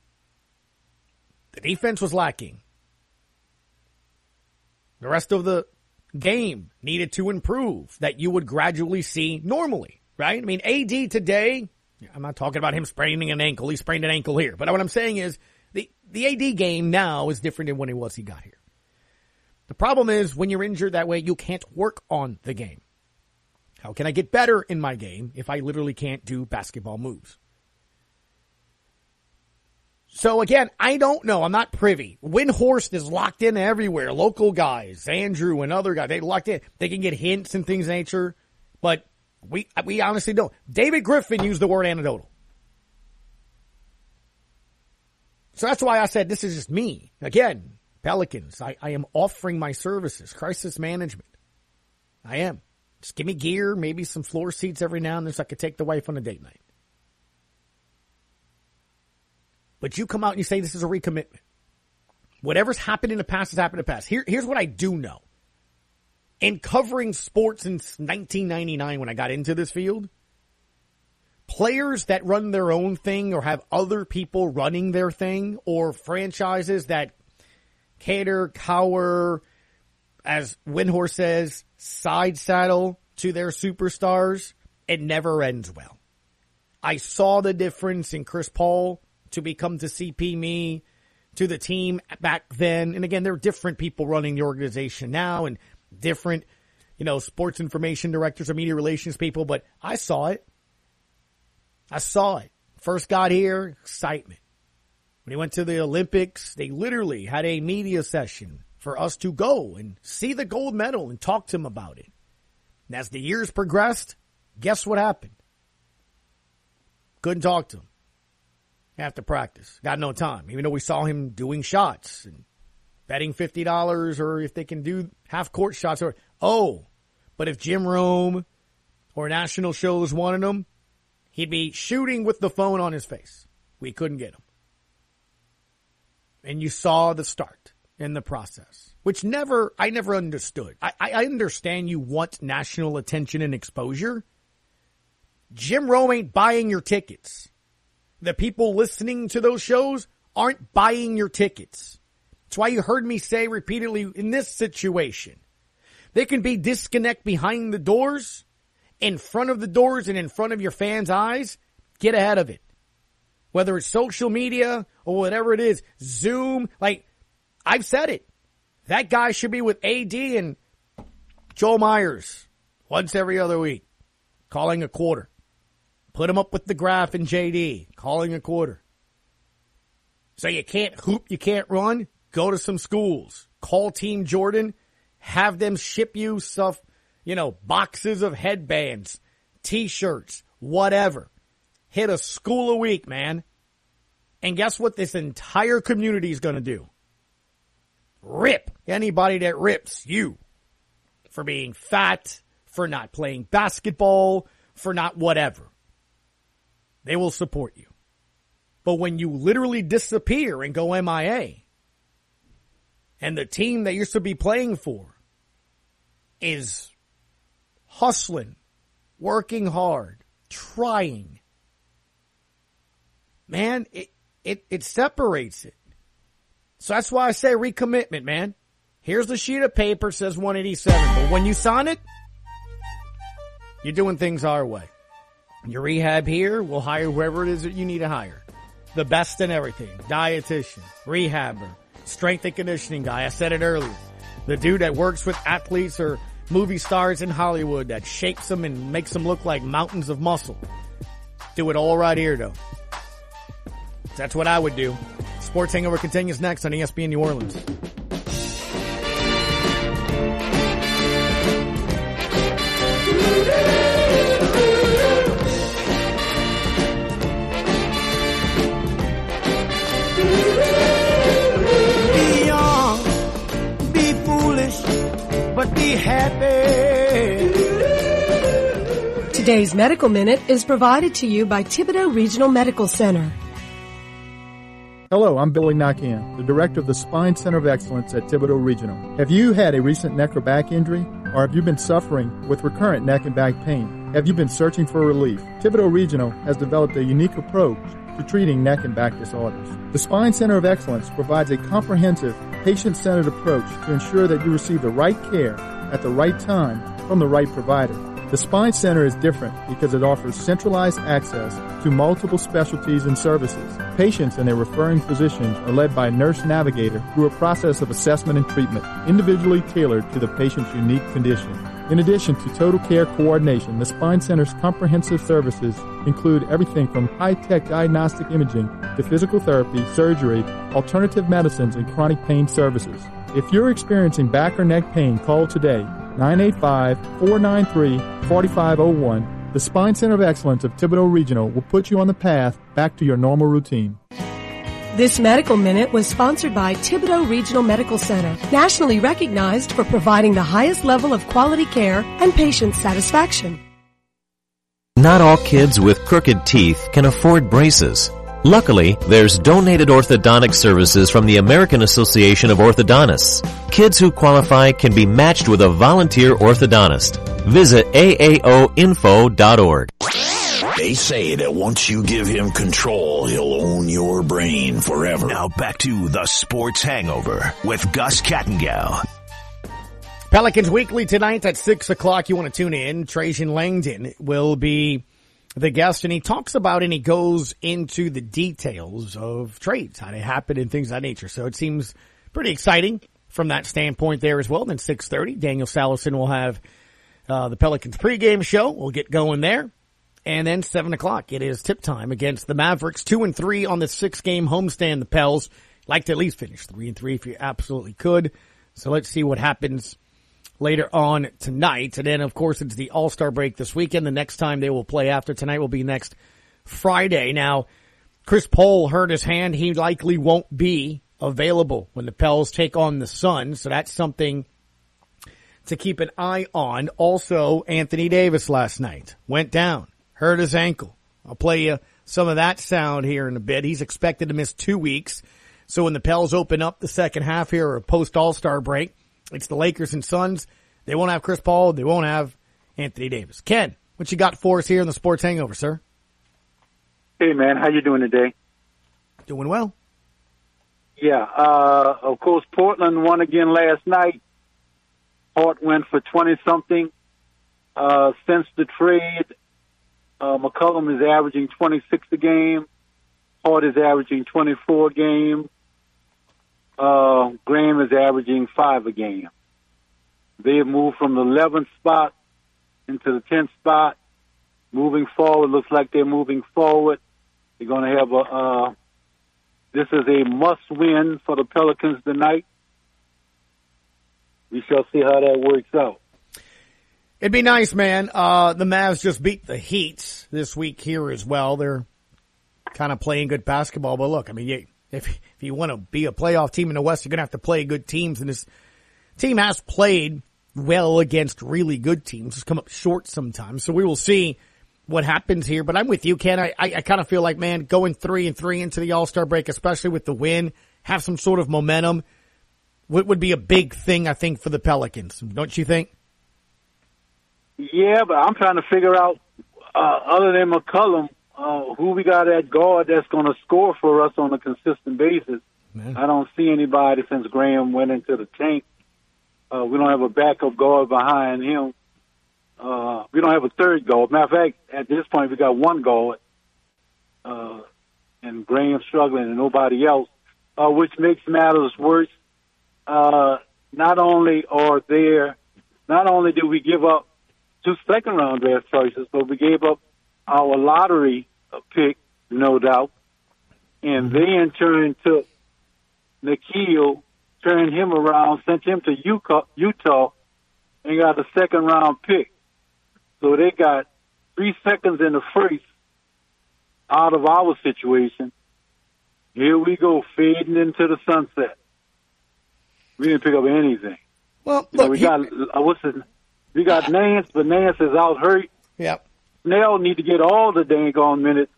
The defense was lacking. The rest of the game needed to improve that you would gradually see normally, right? I mean, A D today... I'm not talking about him spraining an ankle. He sprained an ankle here. But what I'm saying is the, the A D game now is different than when it was he got here. The problem is when you're injured that way, you can't work on the game. How can I get better in my game if I literally can't do basketball moves? So again, I don't know. I'm not privy. Windhorst is locked in everywhere. Local guys, Andrew and other guys, they locked in. They can get hints and things of nature, but We we honestly don't. David Griffin used the word anecdotal. So that's why I said this is just me. Again, Pelicans, I, I am offering my services. Crisis management. I am. Just give me gear, maybe some floor seats every now and then so I could take the wife on a date night. But you come out and you say this is a recommitment. Whatever's happened in the past has happened in the past. Here, here's what I do know. In covering sports since nineteen ninety-nine when I got into this field, players that run their own thing or have other people running their thing, or franchises that cater, cower, as Windhorst says, side saddle to their superstars, it never ends well. I saw the difference in Chris Paul to become to C P me, to the team back then. And again, there are different people running the organization now and different, you know, sports information directors or media relations people, but I saw it. I saw it. First got here, excitement. When he went to the Olympics, they literally had a media session for us to go and see the gold medal and talk to him about it. And as the years progressed, guess what happened? Couldn't talk to him after practice. Got no time, even though we saw him doing shots and betting fifty dollars or if they can do half-court shots. Or oh, but if Jim Rome or national shows wanted him, he'd be shooting with the phone on his face. We couldn't get him. And you saw the start in the process, which never, I never understood. I, I understand you want national attention and exposure. Jim Rome ain't buying your tickets. The people listening to those shows aren't buying your tickets. That's why you heard me say repeatedly in this situation, there can be disconnect behind the doors, in front of the doors, and in front of your fans' eyes. Get ahead of it. Whether it's social media or whatever it is, Zoom, like I've said it. That guy should be with A D and Joe Myers once every other week, calling a quarter. Put him up with the Graph and J D, calling a quarter. So you can't hoop, you can't run. Go to some schools. Call Team Jordan. Have them ship you stuff, you know, boxes of headbands, T-shirts, whatever. Hit a school a week, man. And guess what this entire community is going to do? Rip anybody that rips you for being fat, for not playing basketball, for not whatever. They will support you. But when you literally disappear and go M I A, and the team that you should be playing for is hustling, working hard, trying, man, it, it, it separates it. So that's why I say recommitment, man. Here's the sheet of paper, says one eighty-seven. But when you sign it, you're doing things our way. Your rehab here, we'll hire whoever it is that you need to hire. The best in everything. Dietitian, rehabber, strength and conditioning guy. I said it earlier. The dude that works with athletes or movie stars in Hollywood that shapes them and makes them look like mountains of muscle. Do it all right here, though. That's what I would do. Sports Hangover continues next on E S P N New Orleans. But be happy. Today's Medical Minute is provided to you by Thibodaux Regional Medical Center. Hello, I'm Billy Knockin, the director of the Spine Center of Excellence at Thibodaux Regional. Have you had a recent neck or back injury? Or have you been suffering with recurrent neck and back pain? Have you been searching for relief? Thibodaux Regional has developed a unique approach to treating neck and back disorders. The Spine Center of Excellence provides a comprehensive, patient-centered approach to ensure that you receive the right care at the right time from the right provider. The Spine Center is different because it offers centralized access to multiple specialties and services. Patients and their referring physicians are led by a nurse navigator through a process of assessment and treatment, individually tailored to the patient's unique condition. In addition to total care coordination, the Spine Center's comprehensive services include everything from high-tech diagnostic imaging to physical therapy, surgery, alternative medicines, and chronic pain services. If you're experiencing back or neck pain, call today, nine eight five, four nine three, four five zero one. The Spine Center of Excellence of Thibodaux Regional will put you on the path back to your normal routine. This Medical Minute was sponsored by Thibodaux Regional Medical Center, nationally recognized for providing the highest level of quality care and patient satisfaction. Not all kids with crooked teeth can afford braces. Luckily, there's donated orthodontic services from the American Association of Orthodontists. Kids who qualify can be matched with a volunteer orthodontist. Visit A A O info dot org. They say that once you give him control, he'll own your brain forever. Now back to the Sports Hangover with Gus Kattengell. Pelicans Weekly tonight at six o'clock. You want to tune in. Trajan Langdon will be the guest, and he talks about and he goes into the details of trades, how they happen and things of that nature. So it seems pretty exciting from that standpoint there as well. Then six thirty, Daniel Salison will have uh, the Pelicans pregame show. We'll get going there. And then seven o'clock, it is tip time against the Mavericks. two and three on the six-game homestand, the Pels. Like to at least finish three and three if you absolutely could. So let's see what happens later on tonight. And then, of course, it's the All-Star break this weekend. The next time they will play after tonight will be next Friday. Now, Chris Paul hurt his hand. He likely won't be available when the Pels take on the Suns. So that's something to keep an eye on. Also, Anthony Davis last night went down. Hurt his ankle. I'll play you some of that sound here in a bit. He's expected to miss two weeks. So when the Pels open up the second half here or post-All-Star break, it's the Lakers and Suns. They won't have Chris Paul. They won't have Anthony Davis. Ken, what you got for us here in the Sports Hangover, sir? Hey, man. How you doing today? Doing well. Yeah. Uh, of course, Portland won again last night. Hart went for twenty-something. Uh, since the trade, Uh, McCollum is averaging twenty-six a game. Hart is averaging twenty-four a game. Uh, Graham is averaging five a game. They have moved from the eleventh spot into the tenth spot. Moving forward, looks like they're moving forward. They're going to have a, uh, this is a must-win for the Pelicans tonight. We shall see how that works out. It'd be nice, man. Uh, the Mavs just beat the Heat this week here as well. They're kind of playing good basketball. But look, I mean, you, if, if you want to be a playoff team in the West, you're going to have to play good teams. And this team has played well against really good teams. It's come up short sometimes. So we will see what happens here. But I'm with you, Ken. I, I, I kind of feel like, man, going three and three into the All-Star break, especially with the win, have some sort of momentum, what would be a big thing, I think, for the Pelicans. Don't you think? Yeah, but I'm trying to figure out, uh, other than McCollum, uh, who we got at guard that's going to score for us on a consistent basis. Man. I don't see anybody since Graham went into the tank. Uh, we don't have a backup guard behind him. Uh, we don't have a third guard. Matter of fact, at this point, we got one guard, uh, and Graham struggling and nobody else, uh, which makes matters worse. Uh, not only are there, not only do we give up two second-round draft choices, but we gave up our lottery pick, no doubt, and they in turn took Nicholls, turned him around, sent him to Utah, and got a second-round pick. So they got three seconds in the first out of our situation. Here we go, fading into the sunset. We didn't pick up anything. Well, you know, look, we got he- uh, what's his name? We got Nance, but Nance is out hurt. Yep. Snell need to get all the dang on minutes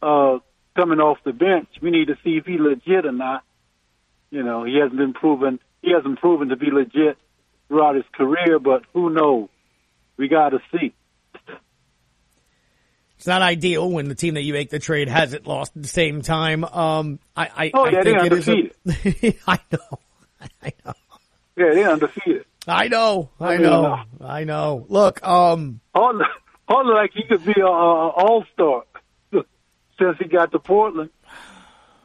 uh, coming off the bench. We need to see if he's legit or not. You know, he hasn't been proven. He hasn't proven to be legit throughout his career, but who knows? We got to see. It's not ideal when the team that you make the trade hasn't lost at the same time. Um, I, I, oh, yeah, I think they're undefeated. It is a... I know. I know. Yeah, they're undefeated. I know, I know, I know. Look, um, all, all like he could be an all-star since he got to Portland.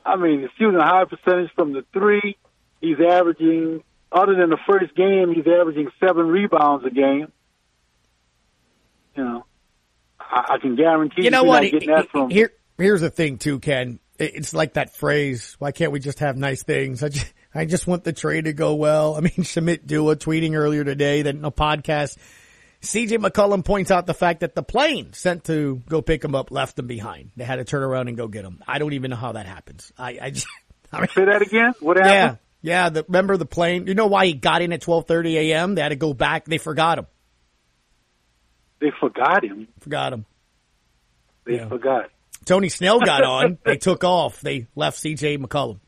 I mean, he's shooting a high percentage from the three. He's averaging, other than the first game, he's averaging seven rebounds a game. You know, I, I can guarantee you know what? Not getting that from here. Here's the thing, too, Ken. It's like that phrase, why can't we just have nice things? I just, I just want the trade to go well. I mean, Shamit Dua tweeting earlier today that in a podcast, C J McCollum points out the fact that the plane sent to go pick him up left him behind. They had to turn around and go get him. I don't even know how that happens. I, I, just, I mean, say that again? What happened? Yeah, yeah. The, remember the plane? You know why he got in at twelve thirty a.m.? They had to go back. They forgot him. They forgot him? Forgot him. They yeah. forgot Tony Snell got on. They took off. They left C J McCollum.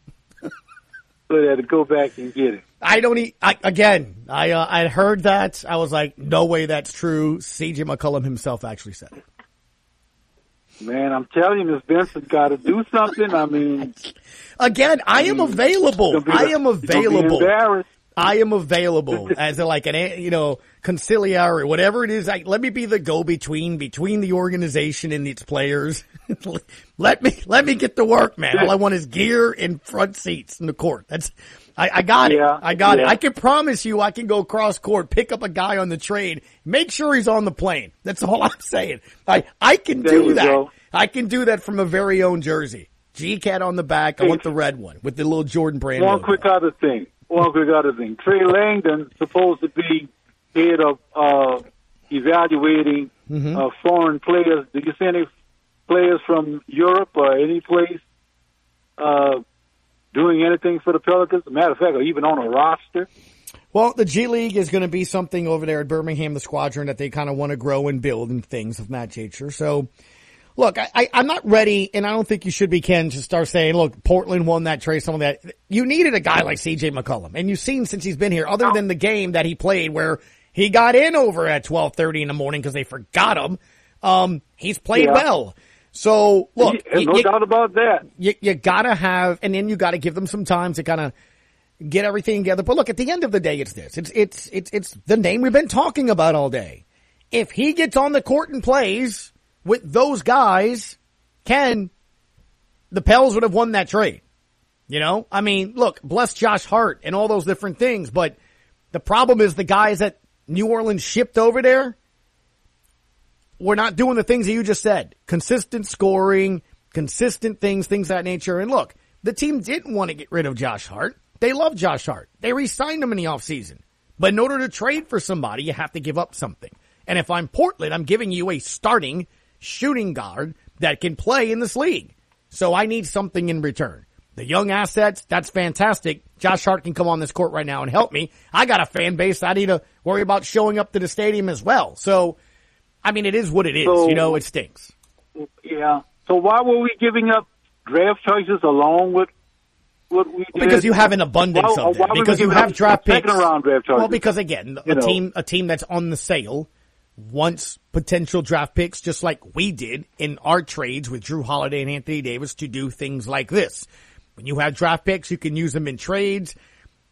They had to go back and get it. I don't e- – I, again, I uh, I heard that. I was like, no way that's true. C J McCollum himself actually said it. Man, I'm telling you, Miz Benson's got to do something. I mean – Again, I, I mean, am available. I a, am available. I am available as a, like an, you know, conciliary, whatever it is. Like, let me be the go-between between the organization and its players. let me let me get to work, man. All I want is gear and front seats in the court. That's I, I got yeah, it. I got yeah. it. I can promise you, I can go cross court, pick up a guy on the train, make sure he's on the plane. That's all I'm saying. I I can there do that. Go. I can do that from my very own jersey. G-Cat on the back. I want the red one with the little Jordan brand. One quick on. other thing. Well, we got a thing. Trey Langdon supposed to be head of uh, evaluating mm-hmm. uh, foreign players. Did you see any players from Europe or any place uh, doing anything for the Pelicans? As a matter of fact, or even on a roster? Well, the G League is going to be something over there at Birmingham, the squadron, that they kind of want to grow and build and things of that nature. So, look, I, I, I'm not ready, and I don't think you should be, Ken, to start saying, look, Portland won that trade, some of that. You needed a guy like C J McCollum, and you've seen since he's been here, other than the game that he played where he got in over at twelve thirty in the morning because they forgot him, um, he's played yeah. well. So, look. No you, doubt about that. You, you got to have, and then you got to give them some time to kind of get everything together. But, look, at the end of the day, it's this. It's, it's, it's, it's the name we've been talking about all day. If he gets on the court and plays – with those guys, Ken, the Pels would have won that trade. You know? I mean, look, bless Josh Hart and all those different things, but the problem is the guys that New Orleans shipped over there were not doing the things that you just said. Consistent scoring, consistent things, things of that nature. And look, the team didn't want to get rid of Josh Hart. They love Josh Hart. They re-signed him in the offseason. But in order to trade for somebody, you have to give up something. And if I'm Portland, I'm giving you a starting shooting guard that can play in this league. So I need something in return. The young assets, that's fantastic. Josh Hart can come on this court right now and help me. I got a fan base. I need to worry about showing up to the stadium as well. So, I mean, it is what it is. So, you know, it stinks. Yeah. So why were we giving up draft choices along with what we did? Because you have an abundance why, of them. Because you have draft picks. Second-round draft choices. Well, because, again, a team, a team that's on the sale wants potential draft picks, just like we did in our trades with Drew Holiday and Anthony Davis, to do things like this. When you have draft picks, you can use them in trades,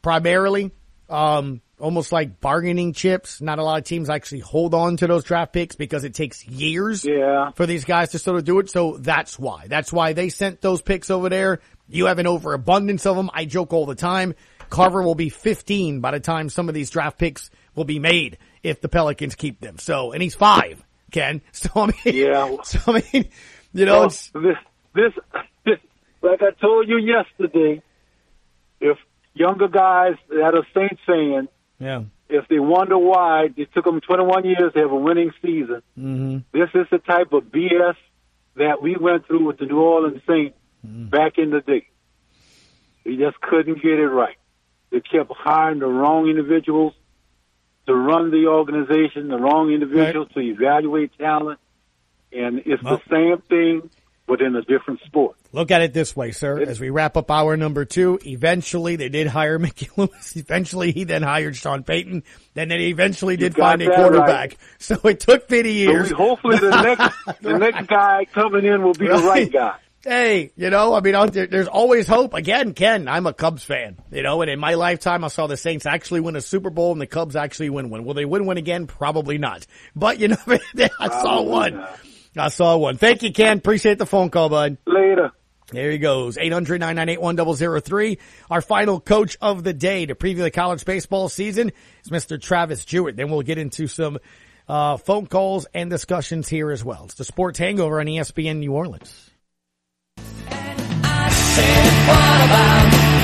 primarily, um, almost like bargaining chips. Not a lot of teams actually hold on to those draft picks because it takes years yeah. for these guys to sort of do it. So that's why. That's why they sent those picks over there. You have an overabundance of them. I joke all the time. Carver will be fifteen by the time some of these draft picks will be made if the Pelicans keep them. So, and he's five, Ken. So, I mean, yeah. so, I mean you know, well, it's, this, this, this, like I told you yesterday, if younger guys that are Saints fans, yeah. if they wonder why it took them twenty-one years to have a winning season, mm-hmm. this is the type of B S that we went through with the New Orleans Saints mm-hmm. back in the day. We just couldn't get it right. They kept hiring the wrong individuals to run the organization, the wrong individuals right. to evaluate talent. And it's well, the same thing, but in a different sport. Look at it this way, sir. It's, as we wrap up hour number two, eventually they did hire Mickey Loomis. Eventually he then hired Sean Payton. Then they eventually did find a quarterback. Right. So it took fifty years. So we, hopefully the next the right. next guy coming in will be right. the right guy. Hey, you know, I mean, there's always hope. Again, Ken, I'm a Cubs fan, you know, and in my lifetime, I saw the Saints actually win a Super Bowl and the Cubs actually win one. Will they win one again? Probably not. But, you know, I saw one. I saw one. Thank you, Ken. Appreciate the phone call, bud. Later. There he goes. eight hundred, nine nine eight, one oh oh three. Our final coach of the day to preview the college baseball season is Mister Travis Jewett. Then we'll get into some uh phone calls and discussions here as well. It's the Sports Hangover on E S P N New Orleans. What about